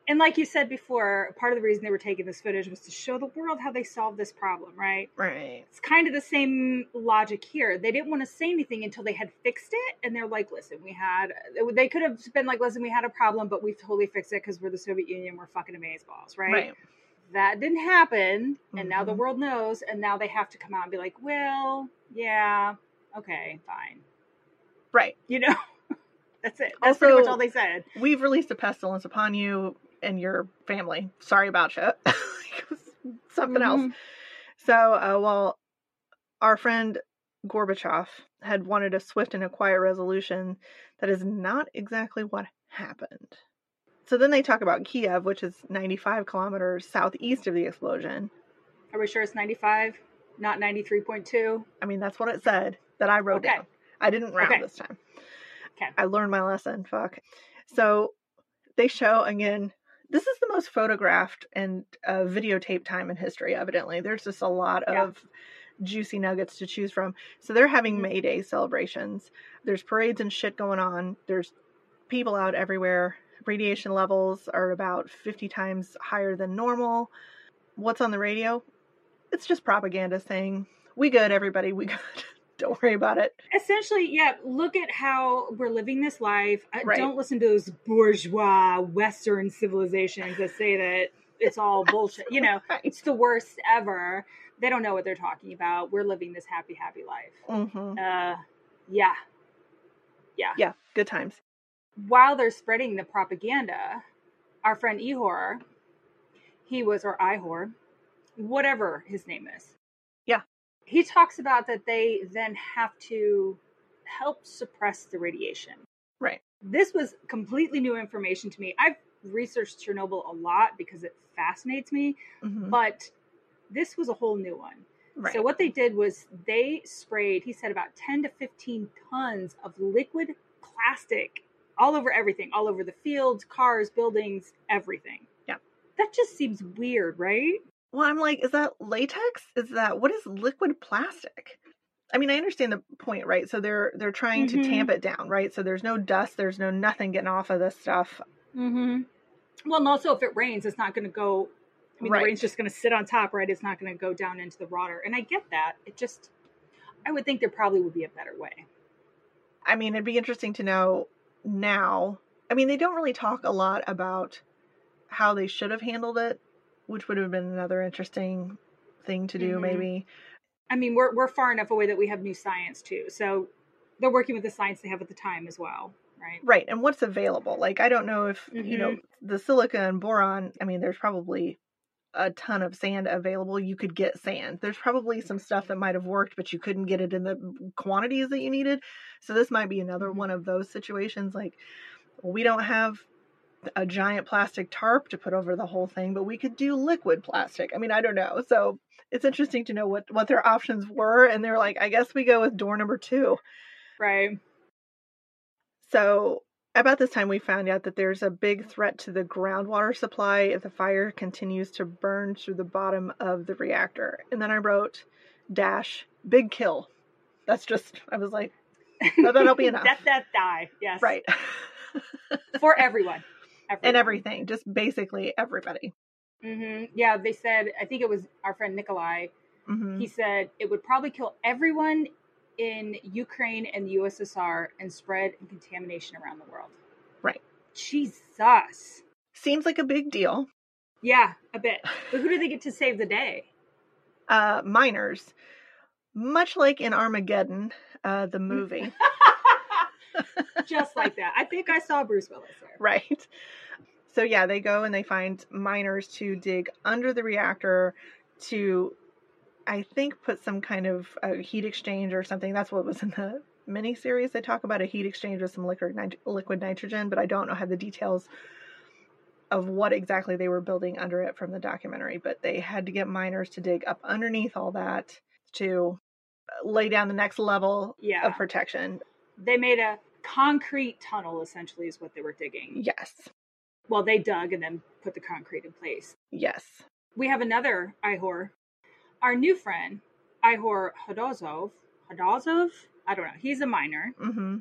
And like you said before, part of the reason they were taking this footage was to show the world how they solved this problem, right? Right. It's kind of the same logic here. They didn't want to say anything until they had fixed it. And they're like, listen, we had, they could have been like, listen, we had a problem, but we've totally fixed it because we're the Soviet Union. We're fucking amazeballs, right? Right. That didn't happen. And mm-hmm. now the world knows. And now they have to come out and be like, well, yeah, okay, fine. Right. You know, that's it. That's also, pretty much all they said. We've released a pestilence upon you and your family. Sorry about you. Something mm-hmm. else. So, uh, while our friend Gorbachev had wanted a swift and a quiet resolution, that is not exactly what happened. So then they talk about Kiev, which is ninety-five kilometers southeast of the explosion. Are we sure it's ninety-five, not ninety-three point two? I mean, that's what it said that I wrote okay. down. I didn't round okay. this time. Okay. I learned my lesson. Fuck. So they show, again, this is the most photographed and uh, videotaped time in history, evidently. There's just a lot yeah. of juicy nuggets to choose from. So they're having mm-hmm. May Day celebrations. There's parades and shit going on. There's people out everywhere. Radiation levels are about fifty times higher than normal. What's on the radio? It's just propaganda saying, we good, everybody, we good. Don't worry about it. Essentially, yeah, look at how we're living this life. Right. Don't listen to those bourgeois Western civilizations that say that it's all bullshit. You know, right. It's the worst ever. They don't know what they're talking about. We're living this happy, happy life. Mm-hmm. Uh, yeah. Yeah. Yeah, good times. While they're spreading the propaganda, our friend Ihor, he was, or Ihor, whatever his name is. Yeah. He talks about that they then have to help suppress the radiation. Right. This was completely new information to me. I've researched Chernobyl a lot because it fascinates me, mm-hmm. but this was a whole new one. Right. So what they did was they sprayed, he said, about ten to fifteen tons of liquid plastic all over everything, all over the fields, cars, buildings, everything. Yeah. That just seems weird, right? Well, I'm like, is that latex? Is that, what is liquid plastic? I mean, I understand the point, right? So they're they're trying mm-hmm. to tamp it down, right? So there's no dust, there's no nothing getting off of this stuff. Mm-hmm. Well, and also if it rains, it's not going to go, I mean, right. the rain's just going to sit on top, right? It's not going to go down into the water. And I get that. It just, I would think there probably would be a better way. I mean, it'd be interesting to know now. I mean, they don't really talk a lot about how they should have handled it, which would have been another interesting thing to do, mm-hmm. maybe. I mean, we're we're far enough away that we have new science, too. So they're working with the science they have at the time as well, right? Right, and what's available. Like, I don't know if, mm-hmm. you know, the silica and boron, I mean, there's probably a ton of sand available. You could get sand. There's probably some stuff that might have worked, but you couldn't get it in the quantities that you needed. So this might be another mm-hmm. one of those situations. Like, we don't have a giant plastic tarp to put over the whole thing, but we could do liquid plastic. I mean, I don't know. So it's interesting to know what, what their options were. And they're like, I guess we go with door number two. Right. So about this time, we found out that there's a big threat to the groundwater supply if the fire continues to burn through the bottom of the reactor. And then I wrote dash big kill. That's just, I was like, no, that'll be enough. Death, death, die. Yes. Right. For everyone. everyone. And everything. Just basically everybody. Mm-hmm. Yeah, they said, I think it was our friend Nikolai. Mm-hmm. He said it would probably kill everyone in Ukraine and the U S S R and spread contamination around the world. Right. Jesus. Seems like a big deal. Yeah, a bit. But who do they get to save the day? Uh, minors. Much like in Armageddon, uh, the movie. Just like that. I think I saw Bruce Willis there. Right. So yeah, they go and they find miners to dig under the reactor to, I think, put some kind of uh, heat exchange or something. That's what was in the miniseries. They talk about a heat exchange with some liquid, nit- liquid nitrogen, but I don't know how the details of what exactly they were building under it from the documentary. But they had to get miners to dig up underneath all that to lay down the next level yeah. of protection. They made a concrete tunnel, essentially, is what they were digging. Yes. Well, they dug and then put the concrete in place. Yes. We have another Ihor. Our new friend, Ihor Hodozov. Hodozov? I don't know. He's a miner. Mm-hmm.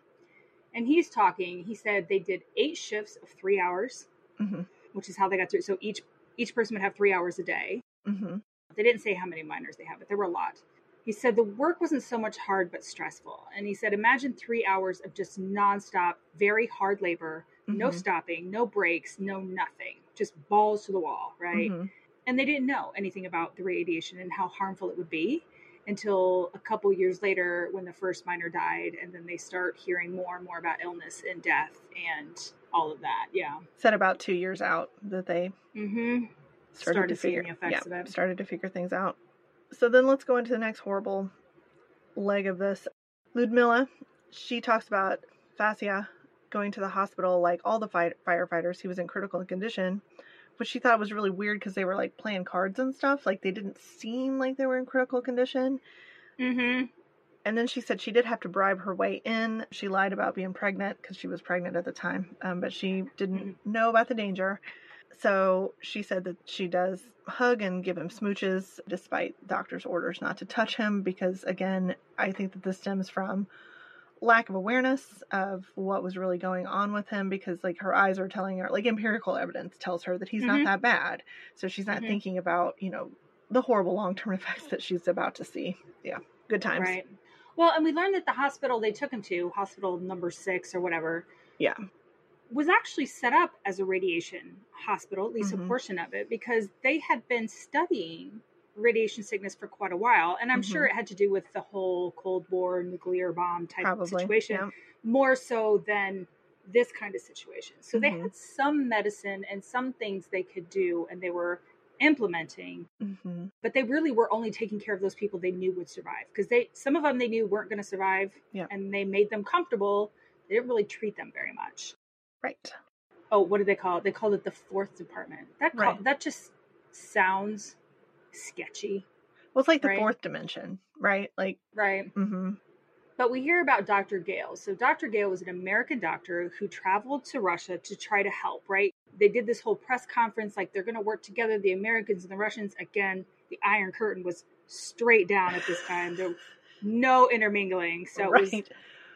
And he's talking. He said they did eight shifts of three hours, mm-hmm. which is how they got through. So each each person would have three hours a day. Mm-hmm. They didn't say how many miners they had, but there were a lot. He said the work wasn't so much hard, but stressful. And he said, imagine three hours of just nonstop, very hard labor. Mm-hmm. No stopping, no breaks, no nothing. Just balls to the wall, right? Mm-hmm. And they didn't know anything about the radiation and how harmful it would be until a couple years later when the first miner died. And then they start hearing more and more about illness and death and all of that. Yeah. Said about two years out that they mm-hmm. started, started to figure the effects yeah, of it. Started to figure things out. So then let's go into the next horrible leg of this. Lyudmila, she talks about Vasya going to the hospital like all the fight- firefighters. He was in critical condition, which she thought was really weird because they were like playing cards and stuff. Like they didn't seem like they were in critical condition. Mm-hmm. And then she said she did have to bribe her way in. She lied about being pregnant because she was pregnant at the time, um, but she didn't mm-hmm. know about the danger. So she said that she does hug and give him smooches despite doctor's orders not to touch him because, again, I think that this stems from lack of awareness of what was really going on with him because, like, her eyes are telling her, like, empirical evidence tells her that he's mm-hmm. not that bad. So she's not mm-hmm. thinking about, you know, the horrible long-term effects that she's about to see. Yeah. Good times. Right. Well, and we learned that the hospital they took him to, hospital number six or whatever. Yeah. Was actually set up as a radiation hospital, at least mm-hmm. a portion of it, because they had been studying radiation sickness for quite a while. And I'm mm-hmm. sure it had to do with the whole Cold War nuclear bomb type Probably, situation, yeah. more so than this kind of situation. So mm-hmm. they had some medicine and some things they could do and they were implementing, mm-hmm. but they really were only taking care of those people they knew would survive because they, some of them they knew weren't going to survive yeah. and they made them comfortable. They didn't really treat them very much. Right. Oh, what did they call it? They called it the fourth department. That call, right. That just sounds sketchy. Well, it's like the right? fourth dimension, right? Like right. Mm-hmm. But we hear about Doctor Gale. So Doctor Gale was an American doctor who traveled to Russia to try to help, right? They did this whole press conference, like they're going to work together, the Americans and the Russians. Again, the Iron Curtain was straight down at this time. There was no intermingling. So right. it was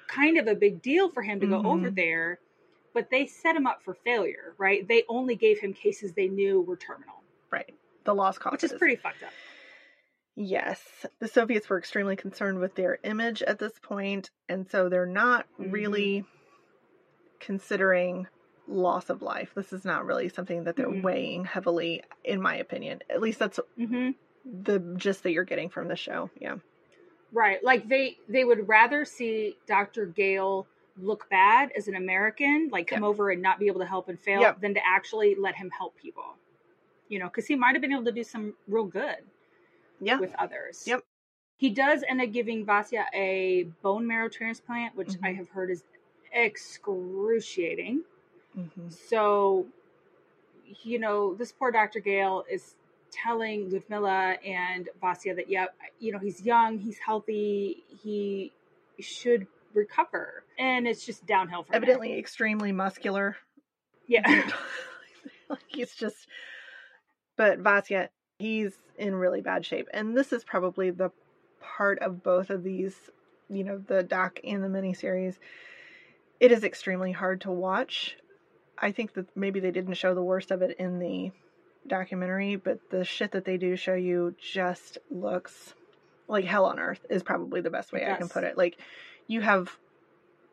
kind of a big deal for him to mm-hmm. go over there. But they set him up for failure, right? They only gave him cases they knew were terminal. Right. The lost causes. Which is pretty fucked up. Yes. The Soviets were extremely concerned with their image at this point, and so they're not mm-hmm. really considering loss of life. This is not really something that they're mm-hmm. weighing heavily, in my opinion. At least that's mm-hmm. the gist that you're getting from the show. Yeah. Right. Like, they, they would rather see Doctor Gale look bad as an American, like come yeah. over and not be able to help and fail yeah. than to actually let him help people, you know, because he might have been able to do some real good yeah. with others. Yep. He does end up giving Vasya a bone marrow transplant, which mm-hmm. I have heard is excruciating. Mm-hmm. So, you know, this poor Doctor Gale is telling Lyudmila and Vasya that, yep, you know, he's young, he's healthy, he should recover, and it's just downhill from evidently now. Extremely muscular, yeah. Like he's just, but Vasya, he's in really bad shape, and this is probably the part of both of these you know, the doc and the miniseries, it is extremely hard to watch. I think that maybe they didn't show the worst of it in the documentary, but the shit that they do show you just looks like hell on earth is probably the best way yes. I can put it. Like, you have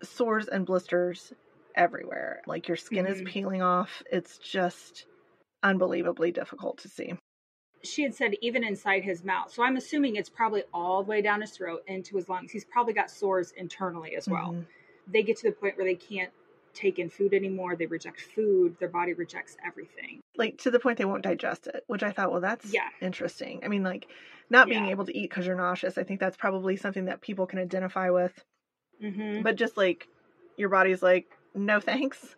sores and blisters everywhere. Like, your skin mm-hmm. is peeling off. It's just unbelievably difficult to see. She had said even inside his mouth. So I'm assuming it's probably all the way down his throat into his lungs. He's probably got sores internally as well. Mm-hmm. They get to the point where they can't take in food anymore. They reject food. Their body rejects everything. Like, to the point they won't digest it, which I thought, well, that's yeah. interesting. I mean, like, not being yeah. able to eat because you're nauseous. I think that's probably something that people can identify with. Mm-hmm. But just like, your body's like, no thanks.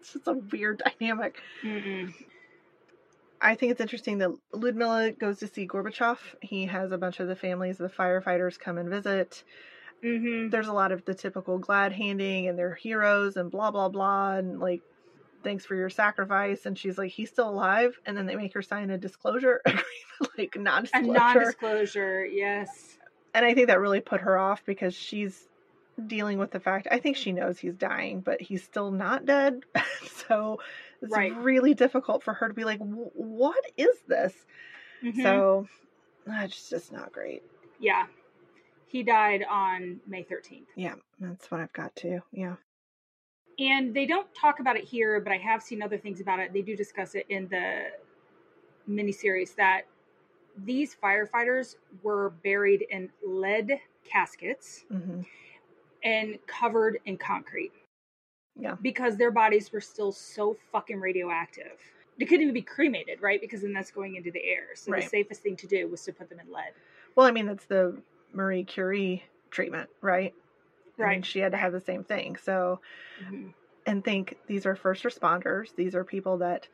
It's just a weird dynamic. Mm-mm. I think it's interesting that Lyudmila goes to see Gorbachev. He has a bunch of the families of the firefighters come and visit. Mm-hmm. There's a lot of the typical glad handing and they're heroes and blah, blah, blah. And like, thanks for your sacrifice. And she's like, he's still alive. And then they make her sign a disclosure agreement, like non-disclosure. A non-disclosure, yes. And I think that really put her off because she's dealing with the fact, I think she knows he's dying, but he's still not dead. So it's right. really difficult for her to be like, what is this? Mm-hmm. So it's just not great. Yeah. He died on May thirteenth. Yeah. That's what I've got too. Yeah. And they don't talk about it here, but I have seen other things about it. They do discuss it in the miniseries that these firefighters were buried in lead caskets. Mm-hmm. And covered in concrete. Yeah. Because their bodies were still so fucking radioactive. They couldn't even be cremated, right? Because then that's going into the air. So right. the safest thing to do was to put them in lead. Well, I mean, that's the Marie Curie treatment, right? Right. I mean, she had to have the same thing. So, mm-hmm. and think, these are first responders. These are people that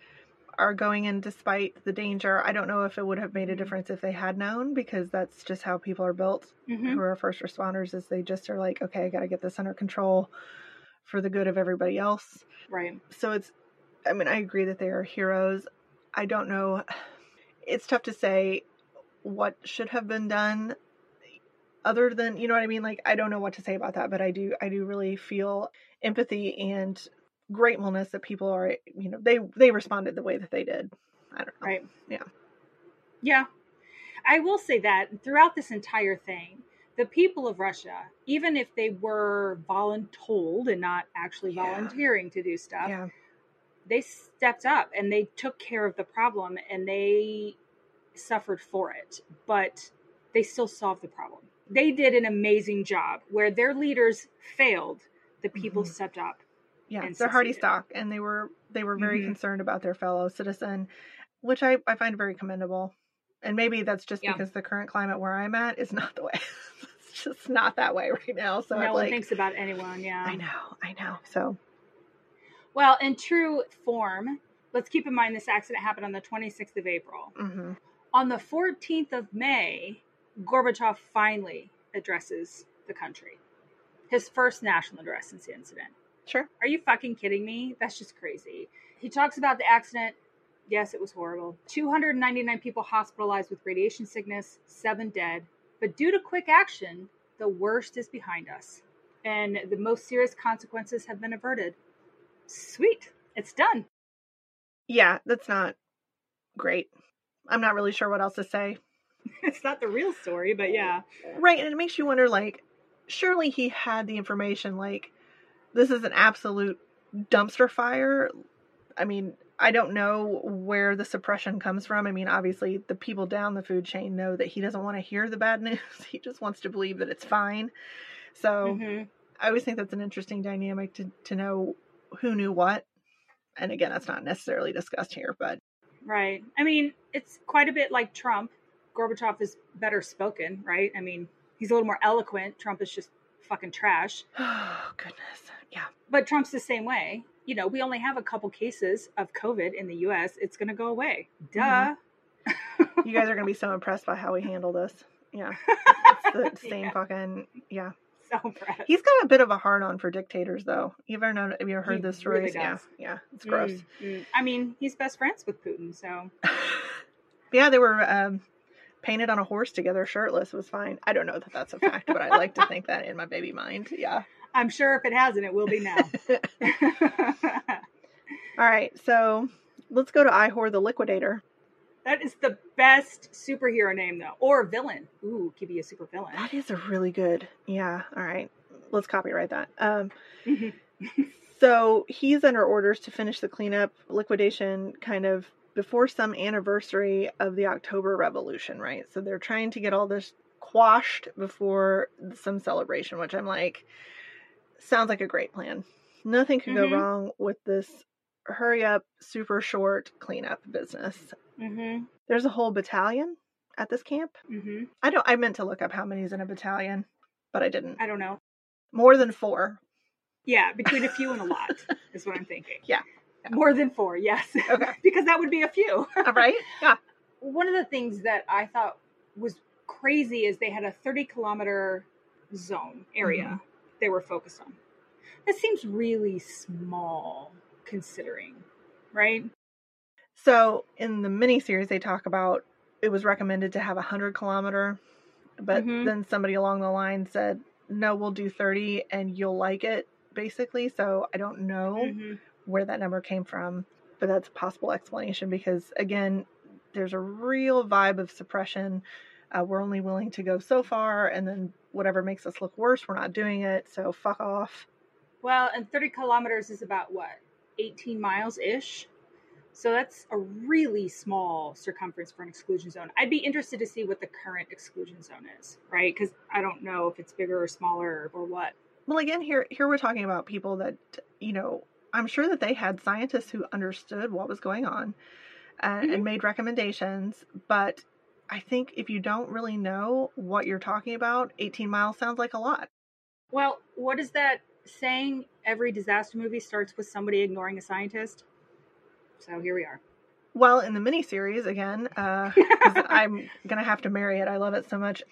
are going in despite the danger. I don't know if it would have made a difference if they had known, because that's just how people are built mm-hmm. who are first responders, is they just are like, okay, I got to get this under control for the good of everybody else. Right. So it's, I mean, I agree that they are heroes. I don't know. It's tough to say what should have been done other than, you know what I mean? Like, I don't know what to say about that, but I do, I do really feel empathy and gratefulness that people are, you know, they they responded the way that they did. I don't know. Right. Yeah. Yeah. I will say that throughout this entire thing, the people of Russia, even if they were voluntold and not actually yeah. volunteering to do stuff, yeah. they stepped up and they took care of the problem and they suffered for it, but they still solved the problem. They did an amazing job. Where their leaders failed, the people mm-hmm. stepped up. Yeah, they're succeeded. Hardy stock, and they were they were very mm-hmm. concerned about their fellow citizen, which I, I find very commendable. And maybe that's just yeah. because the current climate where I'm at is not the way. It's just not that way right now. So no I'm one like, thinks about anyone, yeah. I know, I know. So, well, in true form, let's keep in mind this accident happened on the twenty-sixth of April. Mm-hmm. On the fourteenth of May, Gorbachev finally addresses the country. His first national address since the incident. Sure. Are you fucking kidding me? That's just crazy. He talks about the accident. Yes, it was horrible. two hundred ninety-nine people hospitalized with radiation sickness, seven dead. But due to quick action, the worst is behind us. And the most serious consequences have been averted. Sweet. It's done. Yeah, that's not great. I'm not really sure what else to say. It's not the real story, but yeah. Right. And it makes you wonder, like, surely he had the information, like, this is an absolute dumpster fire. I mean, I don't know where the suppression comes from. I mean, obviously, the people down the food chain know that he doesn't want to hear the bad news. He just wants to believe that it's fine. So mm-hmm. I always think that's an interesting dynamic to, to know who knew what. And again, that's not necessarily discussed here, but. Right. I mean, it's quite a bit like Trump. Gorbachev is better spoken, right? I mean, he's a little more eloquent. Trump is just fucking trash. Oh, goodness. Yeah. But Trump's the same way. You know, we only have a couple cases of COVID in the U S. It's going to go away. Duh. Mm-hmm. You guys are going to be so impressed by how we handle this. Yeah. It's the same yeah. fucking, yeah. So impressed. He's got a bit of a hard on for dictators, though. You've ever, known, have you ever heard he this story? Really yeah. Yeah. It's gross. Mm-hmm. I mean, he's best friends with Putin, so. Yeah, they were um, painted on a horse together shirtless was fine. I don't know that that's a fact, but I like to think that in my baby mind. Yeah. I'm sure if it hasn't, it will be now. All right. So let's go to Ihor the Liquidator. That is the best superhero name, though. Or villain. Ooh, could be a super villain. That is a really good. Yeah. All right. Let's copyright that. Um, so he's under orders to finish the cleanup liquidation kind of before some anniversary of the October Revolution, right? So they're trying to get all this quashed before some celebration, which I'm like, sounds like a great plan. Nothing could mm-hmm. go wrong with this hurry up, super short cleanup business. Mm-hmm. There's a whole battalion at this camp. Mm-hmm. I don't. I meant to look up how many's in a battalion, but I didn't. I don't know. More than four. Yeah, between a few and a lot is what I'm thinking. Yeah. yeah. More than four, yes. Okay. Because that would be a few. Right? Yeah. One of the things that I thought was crazy is they had a thirty kilometer zone area mm-hmm. they were focused on. That seems really small considering, right? So in the miniseries, they talk about it was recommended to have a hundred kilometer, but mm-hmm. then somebody along the line said, no, we'll do thirty and you'll like it, basically. So I don't know mm-hmm. where that number came from, but that's a possible explanation because, again, there's a real vibe of suppression. Uh, we're only willing to go so far, and then whatever makes us look worse, we're not doing it, so fuck off. Well, and thirty kilometers is about, what, eighteen miles-ish? So that's a really small circumference for an exclusion zone. I'd be interested to see what the current exclusion zone is, right? Because I don't know if it's bigger or smaller or what. Well, again, here here we're talking about people that, you know, I'm sure that they had scientists who understood what was going on and, mm-hmm. and made recommendations. But I think if you don't really know what you're talking about, eighteen miles sounds like a lot. Well, what is that saying? Every disaster movie starts with somebody ignoring a scientist. So here we are. Well, in the miniseries, again, uh, I'm going to have to marry it. I love it so much.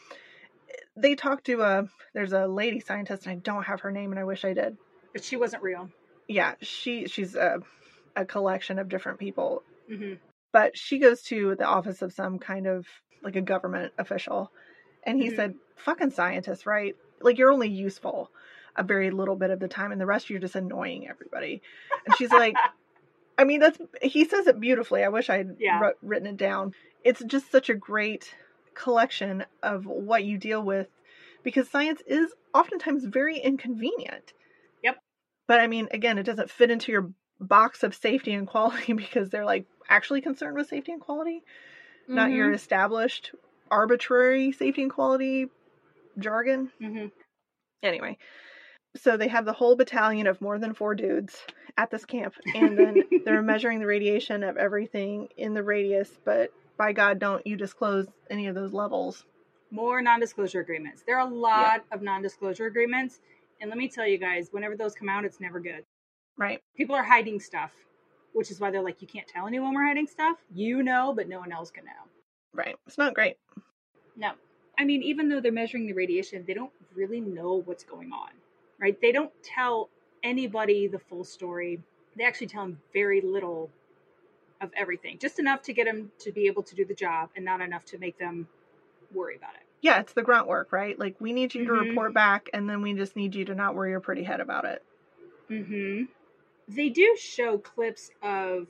They talked to a, there's a lady scientist, and I don't have her name, and I wish I did. But she wasn't real. Yeah, she she's a, a collection of different people. Mm-hmm. But she goes to the office of some kind of, like a government official, and he mm-hmm. said, fucking scientists, right? Like, you're only useful a very little bit of the time, and the rest of you are just annoying everybody. And she's like... I mean, that's, he says it beautifully. I wish I had yeah. wrote, written it down. It's just such a great collection of what you deal with, because science is oftentimes very inconvenient. Yep. But I mean, again, it doesn't fit into your box of safety and quality, because they're like actually concerned with safety and quality, mm-hmm. not your established arbitrary safety and quality jargon. Mm-hmm. Anyway. So they have the whole battalion of more than four dudes at this camp, and then they're measuring the radiation of everything in the radius, but by God, don't you disclose any of those levels. More non-disclosure agreements. There are a lot yeah. of non-disclosure agreements, and let me tell you guys, whenever those come out, it's never good. Right. People are hiding stuff, which is why they're like, you can't tell anyone we're hiding stuff. You know, but no one else can know. Right. It's not great. No. I mean, even though they're measuring the radiation, they don't really know what's going on. Right? They don't tell anybody the full story. They actually tell them very little of everything, just enough to get them to be able to do the job and not enough to make them worry about it. Yeah, it's the grunt work, right? Like, we need you mm-hmm. to report back, and then we just need you to not worry your pretty head about it. Mm-hmm. They do show clips of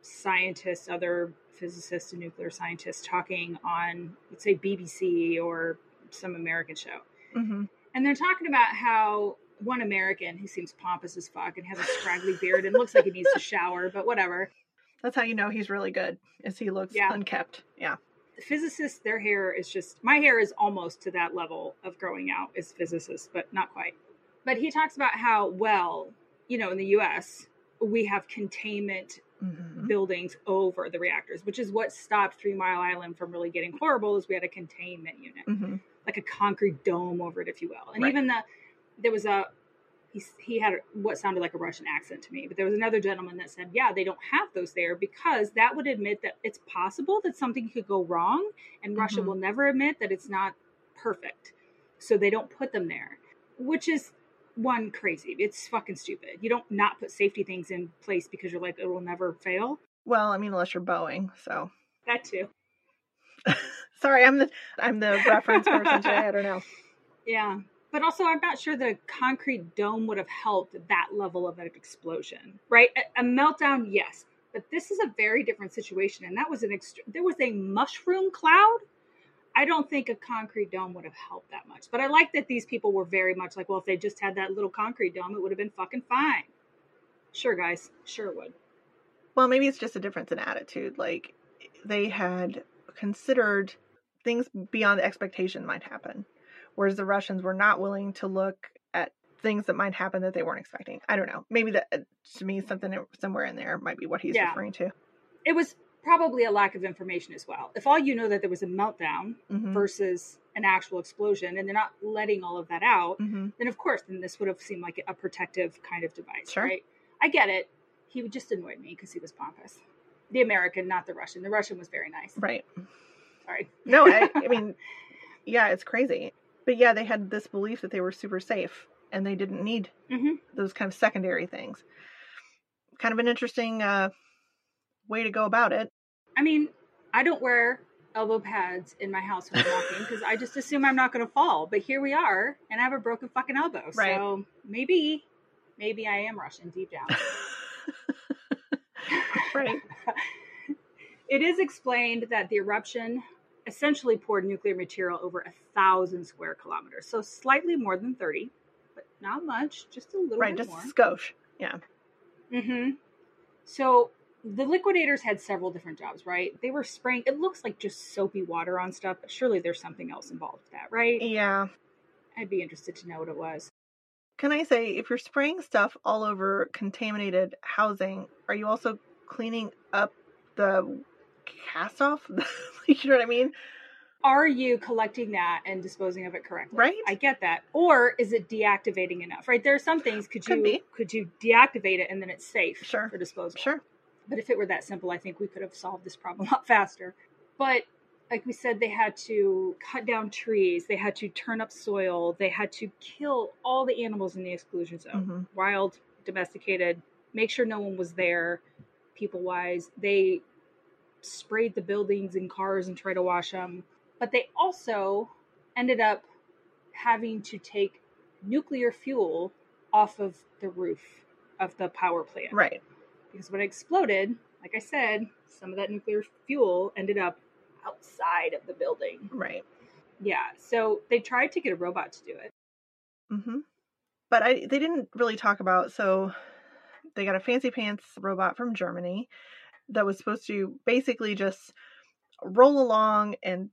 scientists, other physicists and nuclear scientists talking on, let's say, B B C or some American show. Mm-hmm. And they're talking about how one American who seems pompous as fuck and has a scraggly beard and looks like he needs to shower, but whatever. That's how you know he's really good, is he looks yeah. unkept. Yeah. The physicists, their hair is just, my hair is almost to that level of growing out as physicists, but not quite. But he talks about how, well, you know, in the U S, we have containment mm-hmm. buildings over the reactors, which is what stopped Three Mile Island from really getting horrible, is we had a containment unit. Mm-hmm. Like a concrete dome over it, if you will. And right. even the, there was a, he, he had a, what sounded like a Russian accent to me, but there was another gentleman that said, yeah, they don't have those there because that would admit that it's possible that something could go wrong, and mm-hmm. Russia will never admit that it's not perfect. So they don't put them there, which is one crazy. It's fucking stupid. You don't not put safety things in place because you're like, it will never fail. Well, I mean, unless you're Boeing, so. That too. Sorry, I'm the I'm the reference person today. I don't know. Yeah, but also I'm not sure the concrete dome would have helped that level of an explosion, right? A, a meltdown, yes, but this is a very different situation, and that was an ext- there was a mushroom cloud. I don't think a concrete dome would have helped that much. But I like that these people were very much like, well, if they just had that little concrete dome, it would have been fucking fine. Sure, guys. Sure would. Well, maybe it's just a difference in attitude. Like, they had considered things beyond expectation might happen, whereas the Russians were not willing to look at things that might happen that they weren't expecting. I don't know. Maybe that, to me, something somewhere in there might be what he's yeah. referring to. It was probably a lack of information as well. If all you know that there was a meltdown mm-hmm. versus an actual explosion, and they're not letting all of that out, mm-hmm. then of course, then this would have seemed like a protective kind of device, sure. right? I get it. He would just annoy me because he was pompous. The American, not the Russian. The Russian was very nice. Right. Sorry. No, I, I mean, yeah, it's crazy. But yeah, they had this belief that they were super safe and they didn't need mm-hmm. those kind of secondary things. Kind of an interesting uh, way to go about it. I mean, I don't wear elbow pads in my house when I'm walking because I just assume I'm not going to fall. But here we are, and I have a broken fucking elbow. Right. So maybe, maybe I am Russian deep down. Right. It is explained that the eruption essentially poured nuclear material over a thousand square kilometers. So slightly more than thirty, but not much, just a little right, bit more. Right, just skosh. Yeah. Mm-hmm. So the liquidators had several different jobs, right? They were spraying, it looks like just soapy water on stuff, but surely there's something else involved with that, right? Yeah. I'd be interested to know what it was. Can I say, if you're spraying stuff all over contaminated housing, are you also cleaning up the cast off? You know what I mean? Are you collecting that and disposing of it correctly? Right. I get that. Or is it deactivating enough, right? There are some things, could, could you be. could you deactivate it and then it's safe sure. for disposal? Sure. But if it were that simple, I think we could have solved this problem a lot faster. But like we said, they had to cut down trees. They had to turn up soil. They had to kill all the animals in the exclusion zone. Mm-hmm. Wild, domesticated, make sure no one was there, people-wise. They sprayed the buildings and cars and tried to wash them. But they also ended up having to take nuclear fuel off of the roof of the power plant. Right. Because when it exploded, like I said, some of that nuclear fuel ended up outside of the building. Right. Yeah. So they tried to get a robot to do it. Mm-hmm. But I, they didn't really talk about, so they got a fancy pants robot from Germany that was supposed to basically just roll along and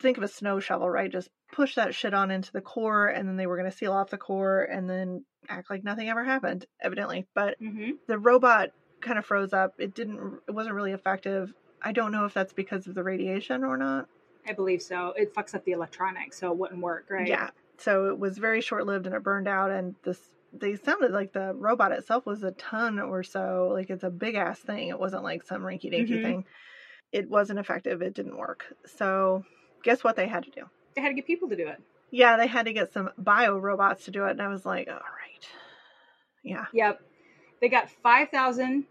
think of a snow shovel, right? Just push that shit on into the core, and then they were going to seal off the core and then act like nothing ever happened, evidently. But mm-hmm. the robot kind of froze up. It didn't, it wasn't really effective. I don't know if that's because of the radiation or not. I believe so. It fucks up the electronics, so it wouldn't work, right? Yeah. So it was very short-lived and it burned out, and this, they sounded like the robot itself was a ton or so. Like, it's a big-ass thing. It wasn't like some rinky-dinky mm-hmm. thing. It wasn't effective. It didn't work. So guess what they had to do? They had to get people to do it. Yeah, they had to get some bio robots to do it. And I was like, all right. Yeah. Yep. They got five thousand,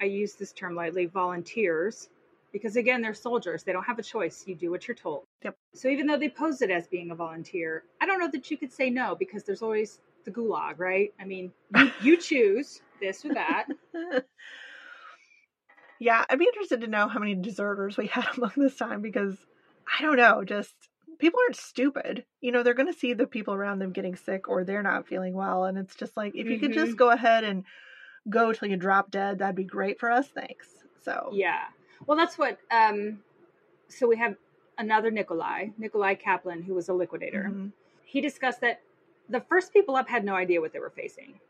I use this term lightly, volunteers. Because again, they're soldiers. They don't have a choice. You do what you're told. Yep. So even though they posed it as being a volunteer, I don't know that you could say no, because there's always the gulag, right? I mean, you, you choose this or that. Yeah. I'd be interested to know how many deserters we had among this time, because I don't know, just people aren't stupid. You know, they're going to see the people around them getting sick or they're not feeling well. And it's just like, if you mm-hmm. could just go ahead and go till you drop dead, that'd be great for us. Thanks. So, yeah. Well, that's what, um, so we have another Nikolai, Nikolai Kaplan, who was a liquidator. Mm-hmm. He discussed that the first people up had no idea what they were facing,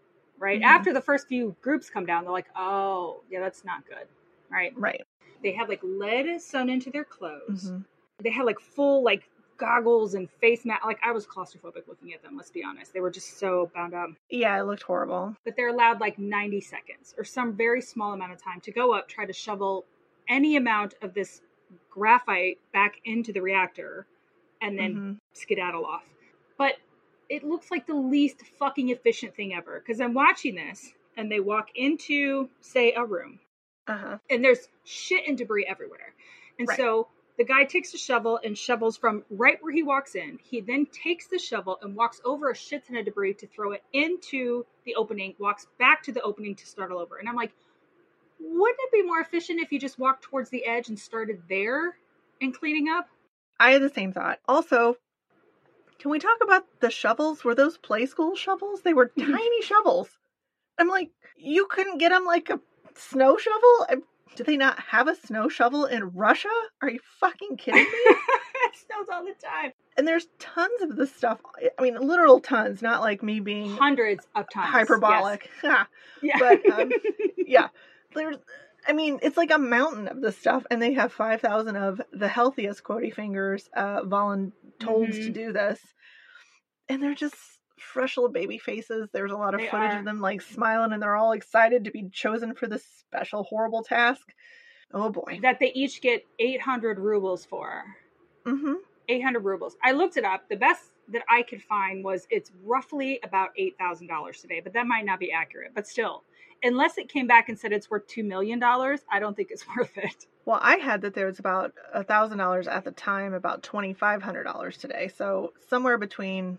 right? Mm-hmm. After the first few groups come down, they're like, oh, yeah, that's not good, right? Right. They had like lead sewn into their clothes. Mm-hmm. They had like full like goggles and face mask. Like, I was claustrophobic looking at them, let's be honest. They were just so bound up. Yeah, it looked horrible. But they're allowed like ninety seconds or some very small amount of time to go up, try to shovel any amount of this graphite back into the reactor, and then mm-hmm. skedaddle off. But it looks like the least fucking efficient thing ever, because I'm watching this and they walk into, say, a room uh-huh. and there's shit and debris everywhere. And right. so The guy takes a shovel and shovels from right where he walks in. He then takes the shovel and walks over a shit ton of debris to throw it into the opening, walks back to the opening to start all over. And I'm like, wouldn't it be more efficient if you just walked towards the edge and started there and cleaning up? I had the same thought. Also, can we talk about the shovels? Were those play school shovels? They were tiny shovels. I'm like, you couldn't get them like a snow shovel? I'm, do they not have a snow shovel in Russia? Are you fucking kidding me? It snows all the time. And there's tons of this stuff. I mean, literal tons, not like me being... Hundreds of tons. Hyperbolic. Yes. Yeah. But, um, yeah. There's, I mean, it's like a mountain of this stuff, and they have five thousand of the healthiest quoty fingers uh, voluntold mm-hmm. to do this. And they're just fresh little baby faces. There's a lot of they footage are. of them, like, smiling, and they're all excited to be chosen for this special, horrible task. Oh, boy. That they each get eight hundred rubles for. Mm-hmm. eight hundred rubles. I looked it up. The best that I could find was it's roughly about eight thousand dollars today, but that might not be accurate. But still, unless it came back and said it's worth two million dollars, I don't think it's worth it. Well, I had that there was about one thousand dollars at the time, about two thousand five hundred dollars today. So somewhere between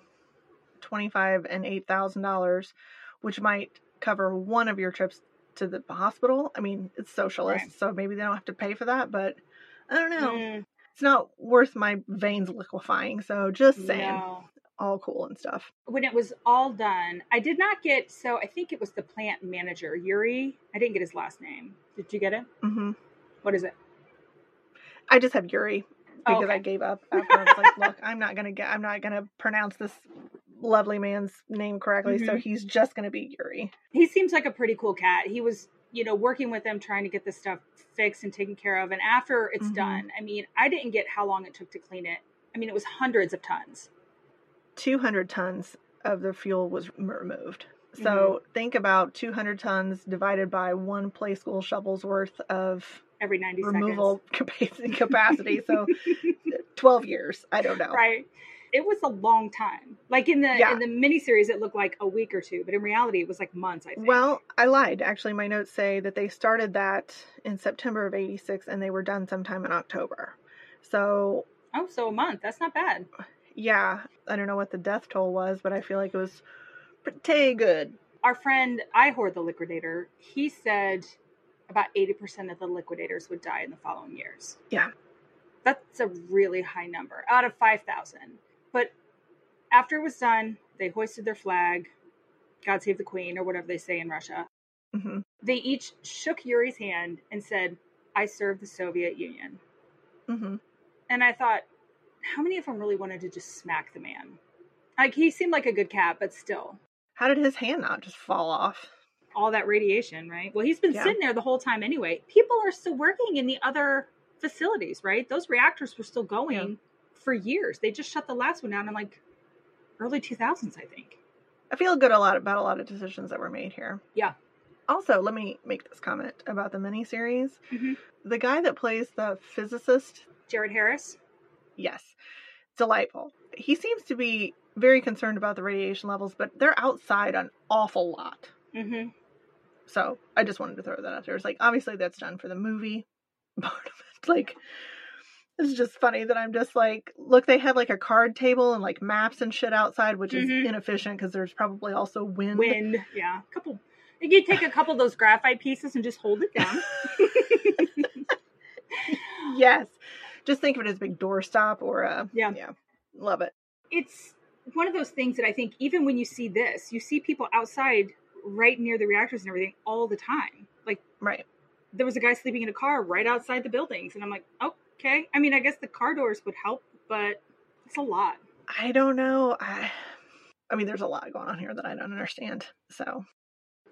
twenty-five dollars and eight thousand dollars, which might cover one of your trips to the hospital. I mean, it's socialist, right. So maybe they don't have to pay for that, but I don't know. Mm. It's not worth my veins liquefying. So just saying. No. All cool and stuff. When it was all done, I did not get, so I think it was the plant manager, Yuri. I didn't get his last name. Did you get it? Mm-hmm. What is it? I just have Yuri because oh, okay. I gave up after I was like, look, I'm not going to get, I'm not going to pronounce this lovely man's name correctly. Mm-hmm. So he's just going to be Yuri. He seems like a pretty cool cat. He was, you know, working with them, trying to get this stuff fixed and taken care of. And after it's mm-hmm. done, I mean, I didn't get how long it took to clean it. I mean, it was hundreds of tons. two hundred tons of the fuel was removed. So mm-hmm. think about two hundred tons divided by one play school shovel's worth of every ninety removal seconds. capacity. So twelve years. I don't know. Right. It was a long time. Like in the yeah. in the miniseries, it looked like a week or two, but in reality, it was like months, I think. Well, I lied. Actually, my notes say that they started that in September of eighty-six and they were done sometime in October. So. Oh, so a month. That's not bad. Yeah. I don't know what the death toll was, but I feel like it was pretty good. Our friend Ihor the Liquidator, he said about eighty percent of the liquidators would die in the following years. Yeah. That's a really high number out of five thousand. But after it was done, they hoisted their flag, God save the Queen, or whatever they say in Russia. Mm-hmm. They each shook Yuri's hand and said, I serve the Soviet Union. Mm-hmm. And I thought, how many of them really wanted to just smack the man? Like, he seemed like a good cat, but still. How did his hand not just fall off? All that radiation, right? Well, he's been yeah. sitting there the whole time anyway. People are still working in the other facilities, right? Those reactors were still going yeah. for years. They just shut the last one down in, like, early two thousands, I think. I feel good a lot about a lot of decisions that were made here. Yeah. Also, let me make this comment about the miniseries. Mm-hmm. The guy that plays the physicist. Jared Harris. Yes. Delightful. He seems to be very concerned about the radiation levels, but they're outside an awful lot. Mm-hmm. So I just wanted to throw that out there. It's like, obviously that's done for the movie part of it. Like, it's just funny that I'm just like, look, they had like a card table and like maps and shit outside, which mm-hmm. is inefficient because there's probably also wind. Wind. Yeah. A couple. You take a couple of those graphite pieces and just hold it down. Yes. Just think of it as a big doorstop or a, yeah. yeah, love it. It's one of those things that I think even when you see this, you see people outside right near the reactors and everything all the time. Like, right. There was a guy sleeping in a car right outside the buildings. And I'm like, okay. I mean, I guess the car doors would help, but it's a lot. I don't know. I, I mean, there's a lot going on here that I don't understand. So.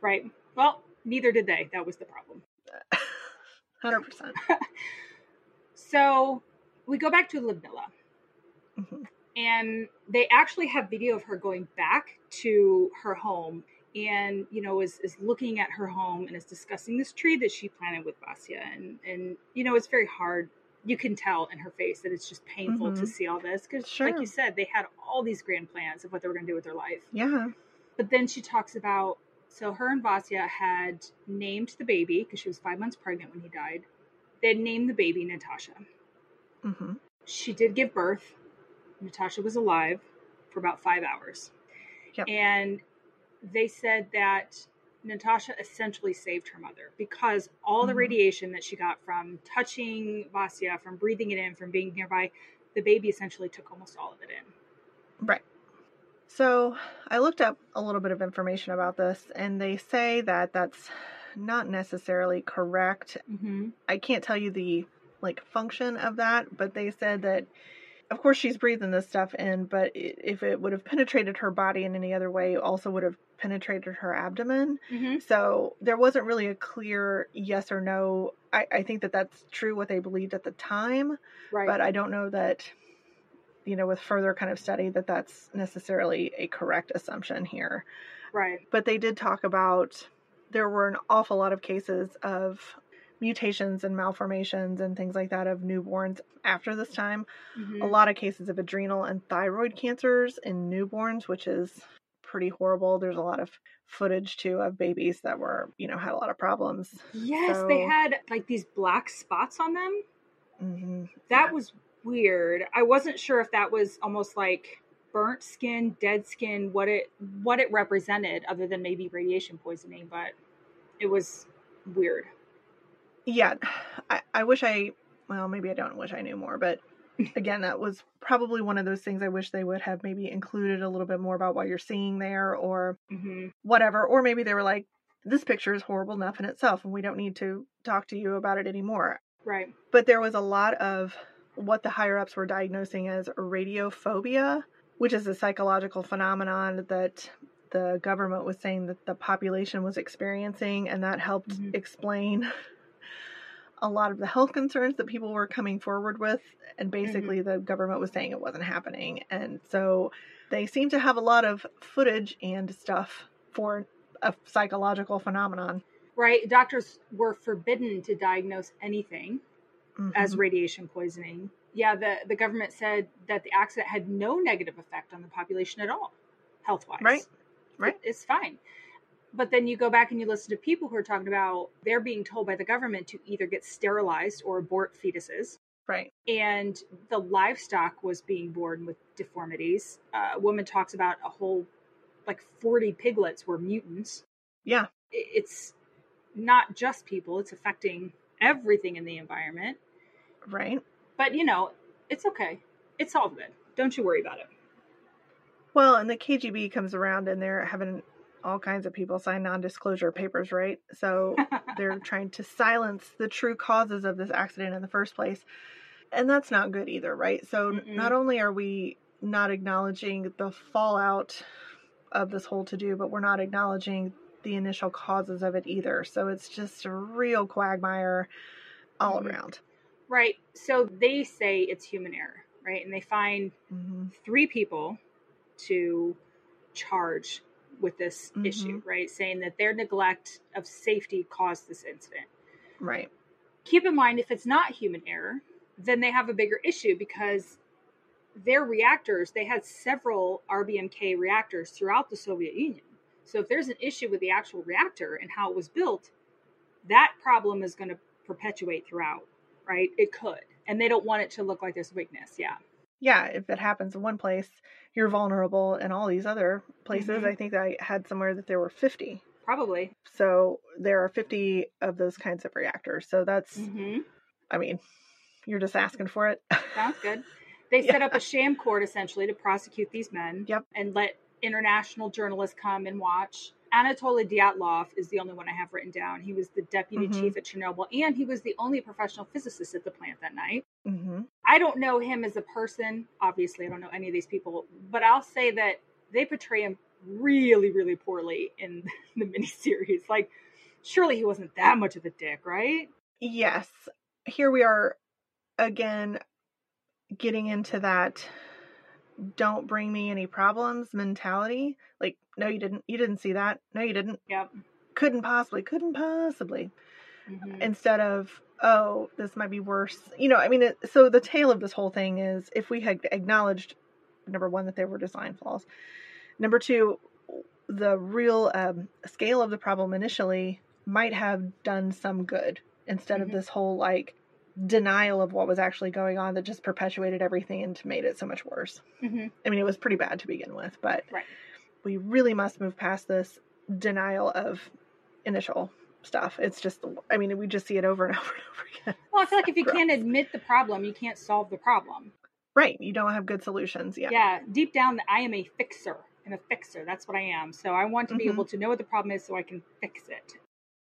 Right. Well, neither did they. That was the problem. one hundred percent. So we go back to Lyudmila, mm-hmm. and they actually have video of her going back to her home and, you know, is, is looking at her home and is discussing this tree that she planted with Vasya. And, and, you know, it's very hard. You can tell in her face that it's just painful mm-hmm. to see all this because, sure. like you said, they had all these grand plans of what they were going to do with their life. Yeah. But then she talks about, so her and Vasya had named the baby because she was five months pregnant when he died. They named the baby Natasha. Mm-hmm. She did give birth. Natasha was alive for about five hours. Yep. And they said that Natasha essentially saved her mother because all mm-hmm. the radiation that she got from touching Vasya, from breathing it in, from being nearby, the baby essentially took almost all of it in. Right. So I looked up a little bit of information about this, and they say that that's not necessarily correct. Mm-hmm. I can't tell you the like function of that, but they said that, of course, she's breathing this stuff in, but if it would have penetrated her body in any other way, it also would have penetrated her abdomen. Mm-hmm. So there wasn't really a clear yes or no. I, I think that that's true what they believed at the time, right. But I don't know that, you know, with further kind of study that that's necessarily a correct assumption here. Right. But they did talk about there were an awful lot of cases of mutations and malformations and things like that of newborns after this time. Mm-hmm. A lot of cases of adrenal and thyroid cancers in newborns, which is pretty horrible. There's a lot of footage too of babies that were, you know, had a lot of problems. Yes, so they had like these black spots on them. Mm-hmm. That yeah. was weird. I wasn't sure if that was almost like burnt skin, dead skin, what it what it represented other than maybe radiation poisoning, but it was weird. Yeah, I, I wish I, well, maybe I don't wish I knew more, but again, that was probably one of those things I wish they would have maybe included a little bit more about what you're seeing there or mm-hmm. whatever. Or maybe they were like, this picture is horrible enough in itself and we don't need to talk to you about it anymore. Right. But there was a lot of what the higher ups were diagnosing as radiophobia, which is a psychological phenomenon that the government was saying that the population was experiencing, and that helped mm-hmm. explain a lot of the health concerns that people were coming forward with, and basically mm-hmm. the government was saying it wasn't happening. And so they seem to have a lot of footage and stuff for a psychological phenomenon. Right. Doctors were forbidden to diagnose anything mm-hmm. as radiation poisoning. Yeah. The, the government said that the accident had no negative effect on the population at all, health-wise. Right. Right. It, it's fine. But then you go back and you listen to people who are talking about they're being told by the government to either get sterilized or abort fetuses. Right. And the livestock was being born with deformities. Uh, a woman talks about a whole, like forty piglets were mutants. Yeah. It's not just people. It's affecting everything in the environment. Right. But, you know, it's okay. It's all good. Don't you worry about it. Well, and the K G B comes around and they're having all kinds of people sign non-disclosure papers, right? So they're trying to silence the true causes of this accident in the first place. And that's not good either, right? So Mm-mm. not only are we not acknowledging the fallout of this whole to-do, but we're not acknowledging the initial causes of it either. So it's just a real quagmire all mm-hmm. around. Right. So they say it's human error, right? And they find mm-hmm. three people to charge with this mm-hmm. issue, right? Saying that their neglect of safety caused this incident. Right. Keep in mind, if it's not human error, then they have a bigger issue because their reactors, they had several R B M K reactors throughout the Soviet Union. So if there's an issue with the actual reactor and how it was built, that problem is going to perpetuate throughout, right? It could. And they don't want it to look like there's weakness. Yeah. Yeah, if it happens in one place, you're vulnerable in all these other places. Mm-hmm. I think I had somewhere that there were fifty. Probably. So there are fifty of those kinds of reactors. So that's, mm-hmm. I mean, you're just asking for it. Sounds good. They yeah. set up a sham court, essentially, to prosecute these men yep. and let international journalists come and watch. Anatoly Dyatlov is the only one I have written down. He was the deputy mm-hmm. chief at Chernobyl, and he was the only professional physicist at the plant that night. Mm-hmm. I don't know him as a person. Obviously, I don't know any of these people, but I'll say that they portray him really, really poorly in the miniseries. Like, surely he wasn't that much of a dick, right? Yes. Here we are again getting into that don't bring me any problems mentality. Like, no, you didn't. You didn't see that. No, you didn't. Yep. Couldn't possibly. Couldn't possibly. Mm-hmm. Instead of, oh, this might be worse. You know, I mean, it, so the tale of this whole thing is if we had acknowledged, number one, that there were design flaws. Number two, the real um, scale of the problem initially might have done some good instead mm-hmm. of this whole, like, denial of what was actually going on that just perpetuated everything and made it so much worse. Mm-hmm. I mean, it was pretty bad to begin with, but right. we really must move past this denial of initial stuff. It's just, I mean, we just see it over and over and over again. Well, I feel like if you gross. can't admit the problem, you can't solve the problem. Right. You don't have good solutions. Yeah. Yeah. Deep down, I am a fixer. I'm a fixer. That's what I am. So I want to be mm-hmm. able to know what the problem is so I can fix it.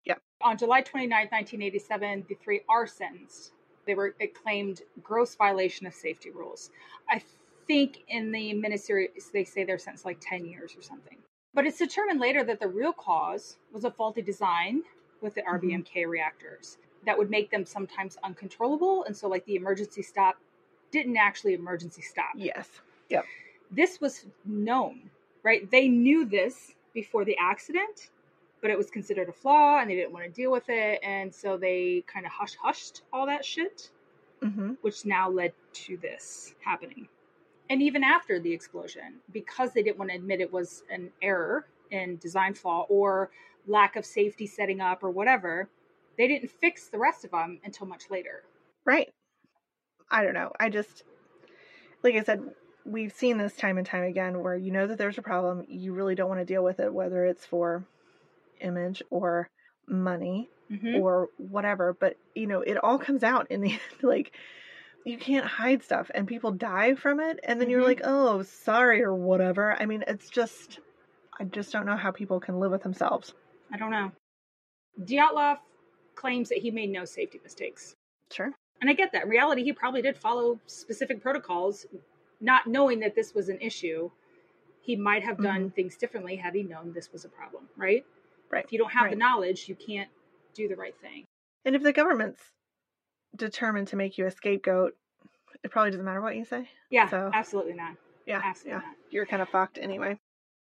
Yeah. On July twenty-ninth, nineteen eighty-seven, the three are sentenced. They were acclaimed gross violation of safety rules. I think in the miniseries, they say they're sentenced like ten years or something. But it's determined later that the real cause was a faulty design with the R B M K mm-hmm. reactors that would make them sometimes uncontrollable. And so like the emergency stop didn't actually emergency stop. Yes. Yep. This was known, right? They knew this before the accident, but it was considered a flaw and they didn't want to deal with it. And so they kind of hush hushed all that shit, mm-hmm. which now led to this happening. And even after the explosion, because they didn't want to admit it was an error in design flaw or lack of safety setting up or whatever, they didn't fix the rest of them until much later. Right. I don't know. I just, like I said, we've seen this time and time again where you know that there's a problem. You really don't want to deal with it, whether it's for image or money mm-hmm. or whatever. But, you know, it all comes out in the end, like... You can't hide stuff and people die from it. And then mm-hmm. you're like, oh, sorry or whatever. I mean, it's just, I just don't know how people can live with themselves. I don't know. Dyatlov claims that he made no safety mistakes. Sure. And I get that. In reality, he probably did follow specific protocols, not knowing that this was an issue. He might have done mm-hmm. things differently had he known this was a problem, right? Right. If you don't have right. the knowledge, you can't do the right thing. And if the government's determined to make you a scapegoat, it probably doesn't matter what you say. Yeah, so, absolutely not. Yeah, absolutely yeah. not. You're kind of fucked anyway.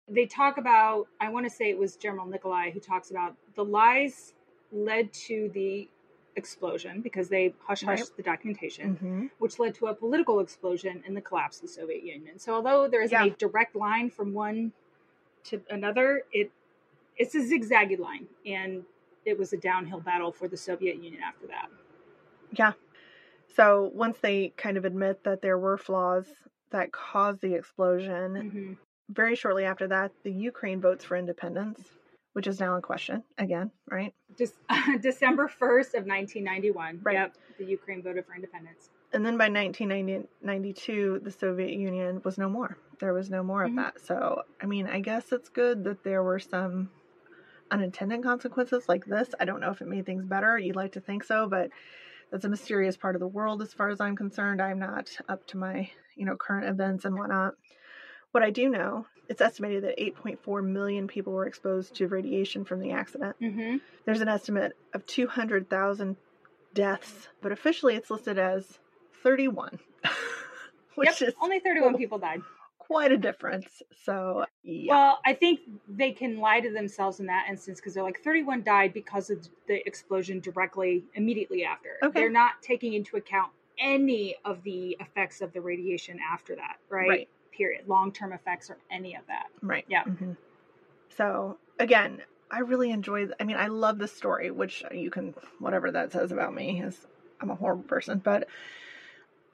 They talk about, I want to say it was General Nikolai who talks about the lies led to the explosion because they hush-hushed right. the documentation, mm-hmm. which led to a political explosion and the collapse of the Soviet Union. So although there isn't yeah. a direct line from one to another, it it's a zigzaggy line. And it was a downhill battle for the Soviet Union after that. Yeah. So once they kind of admit that there were flaws that caused the explosion, mm-hmm. very shortly after that, the Ukraine votes for independence, which is now in question again, right? Just uh, December first of nineteen ninety-one. Right. Yep. The Ukraine voted for independence. And then by nineteen ninety-two, the Soviet Union was no more. There was no more mm-hmm. of that. So, I mean, I guess it's good that there were some unintended consequences like this. I don't know if it made things better. You'd like to think so, but... That's a mysterious part of the world as far as I'm concerned. I'm not up to my, you know, current events and whatnot. What I do know, it's estimated that eight point four million people were exposed to radiation from the accident. Mm-hmm. There's an estimate of two hundred thousand deaths, but officially it's listed as thirty-one. Which yep, is only thirty-one people died. Quite a difference. So, yeah. Well, I think they can lie to themselves in that instance because they're like thirty-one died because of the explosion directly, immediately after. Okay. They're not taking into account any of the effects of the radiation after that, right? Right. Period. Long-term effects or any of that. Right. Yeah. Mm-hmm. So, again, I really enjoy, I mean, I love this story, which you can, whatever that says about me is I'm a horrible person, but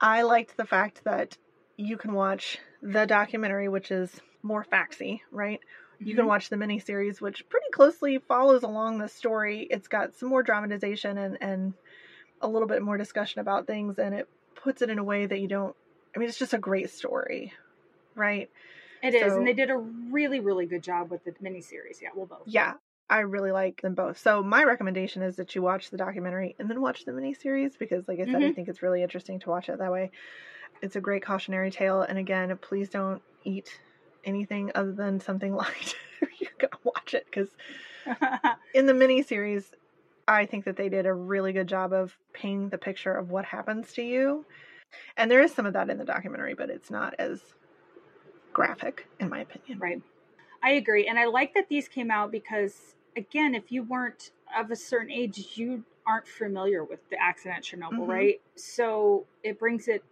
I liked the fact that you can watch the documentary, which is more factsy, right? Mm-hmm. You can watch the miniseries, which pretty closely follows along the story. It's got some more dramatization and, and a little bit more discussion about things, and it puts it in a way that you don't... I mean, it's just a great story, right? It so, is, and they did a really, really good job with the miniseries. Yeah, well, both. Yeah, I really like them both. So my recommendation is that you watch the documentary and then watch the miniseries, because like I said, mm-hmm. I think it's really interesting to watch it that way. It's a great cautionary tale. And again, please don't eat anything other than something light. You gotta watch it because in the miniseries, I think that they did a really good job of painting the picture of what happens to you. And there is some of that in the documentary, but it's not as graphic, in my opinion. Right. I agree. And I like that these came out because, again, if you weren't of a certain age, you aren't familiar with the accident at Chernobyl, mm-hmm. right? So it brings it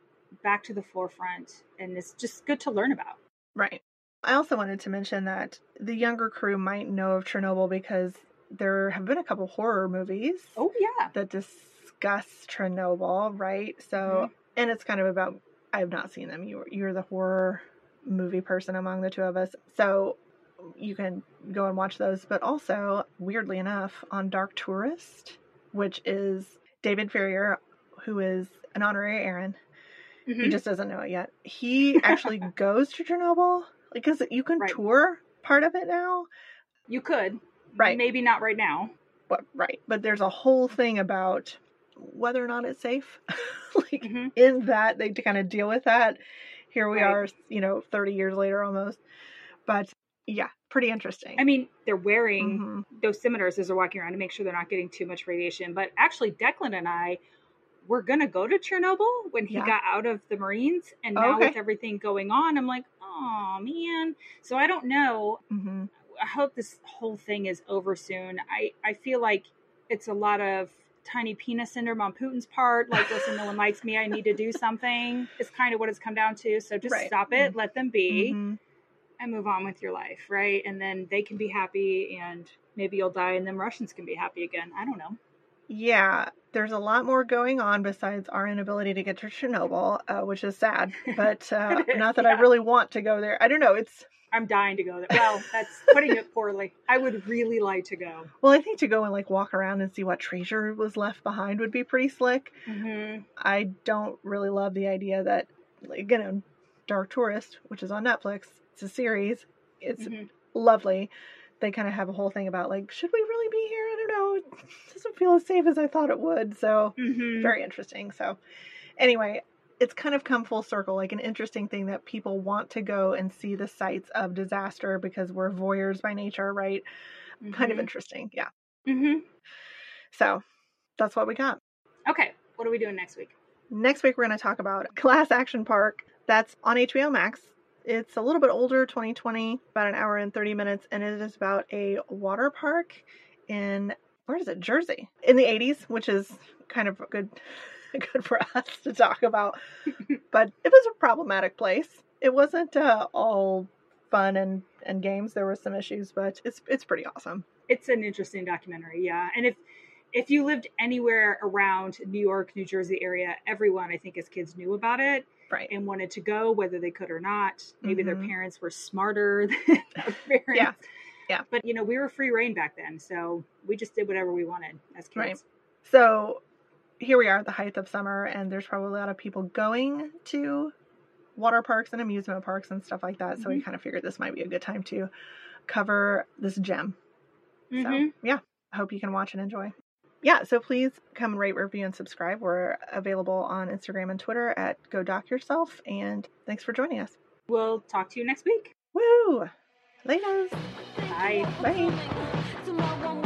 back to the forefront, and it's just good to learn about. Right. I also wanted to mention that the younger crew might know of Chernobyl because there have been a couple horror movies. Oh, yeah. That dis- discuss Chernobyl, right? So, mm-hmm. and it's kind of about, I've not seen them. You're, you're the horror movie person among the two of us. So you can go and watch those. But also, weirdly enough, on Dark Tourist, which is David Ferrier, who is an honorary Erin. Mm-hmm. He just doesn't know it yet. He actually goes to Chernobyl because you can right. tour part of it now. You could. Right. Maybe not right now. But, right. But there's a whole thing about whether or not it's safe. like mm-hmm. in that, they kind of deal with that. Here we right. are, you know, thirty years later almost. But yeah, pretty interesting. I mean, they're wearing mm-hmm. dosimeters as they're walking around to make sure they're not getting too much radiation. But actually, Declan and I were going to go to Chernobyl when he yeah. got out of the Marines. And now okay. with everything going on, I'm like, oh, man. So I don't know. Mm-hmm. I hope this whole thing is over soon. I, I feel like it's a lot of tiny penis syndrome on Putin's part. Like, listen, no one likes me. I need to do something. It's kind of what it's come down to. So just right. stop it. Mm-hmm. Let them be. Mm-hmm. And move on with your life, right? And then they can be happy, and maybe you'll die, and then Russians can be happy again. I don't know. Yeah, there's a lot more going on besides our inability to get to Chernobyl, uh, which is sad, but uh, not that yeah. I really want to go there. I don't know. It's I'm dying to go there. Well, that's putting it poorly. I would really like to go. Well, I think to go and like walk around and see what treasure was left behind would be pretty slick. Mm-hmm. I don't really love the idea that, like, you know, Dark Tourist, which is on Netflix, it's a series. It's mm-hmm. lovely. They kind of have a whole thing about like, should we really be here? I don't know. It doesn't feel as safe as I thought it would. So mm-hmm. very interesting. So anyway, it's kind of come full circle, like an interesting thing that people want to go and see the sites of disaster because we're voyeurs by nature, right? Mm-hmm. Kind of interesting. Yeah. Mm-hmm. So that's what we got. Okay. What are we doing next week? Next week, we're going to talk about Class Action Park. That's on H B O Max. It's a little bit older, twenty twenty, about an hour and thirty minutes, and it is about a water park in, where is it, Jersey, in the eighties, which is kind of good good for us to talk about. But it was a problematic place. It wasn't uh, all fun and, and games. There were some issues, but it's it's pretty awesome. It's an interesting documentary, yeah. And if if you lived anywhere around New York, New Jersey area, everyone, I think, as kids knew about it. Right. And wanted to go, whether they could or not. Maybe mm-hmm. their parents were smarter than their parents. Yeah. Yeah. But, you know, we were free reign back then. So we just did whatever we wanted as kids. Right. So here we are at the height of summer, and there's probably a lot of people going to water parks and amusement parks and stuff like that. Mm-hmm. So we kind of figured this might be a good time to cover this gem. Mm-hmm. So, yeah. I hope you can watch and enjoy. Yeah, so please come and rate, review, and subscribe. We're available on Instagram and Twitter at Go Doc Yourself. And thanks for joining us. We'll talk to you next week. Woo! Later. Bye. Bye.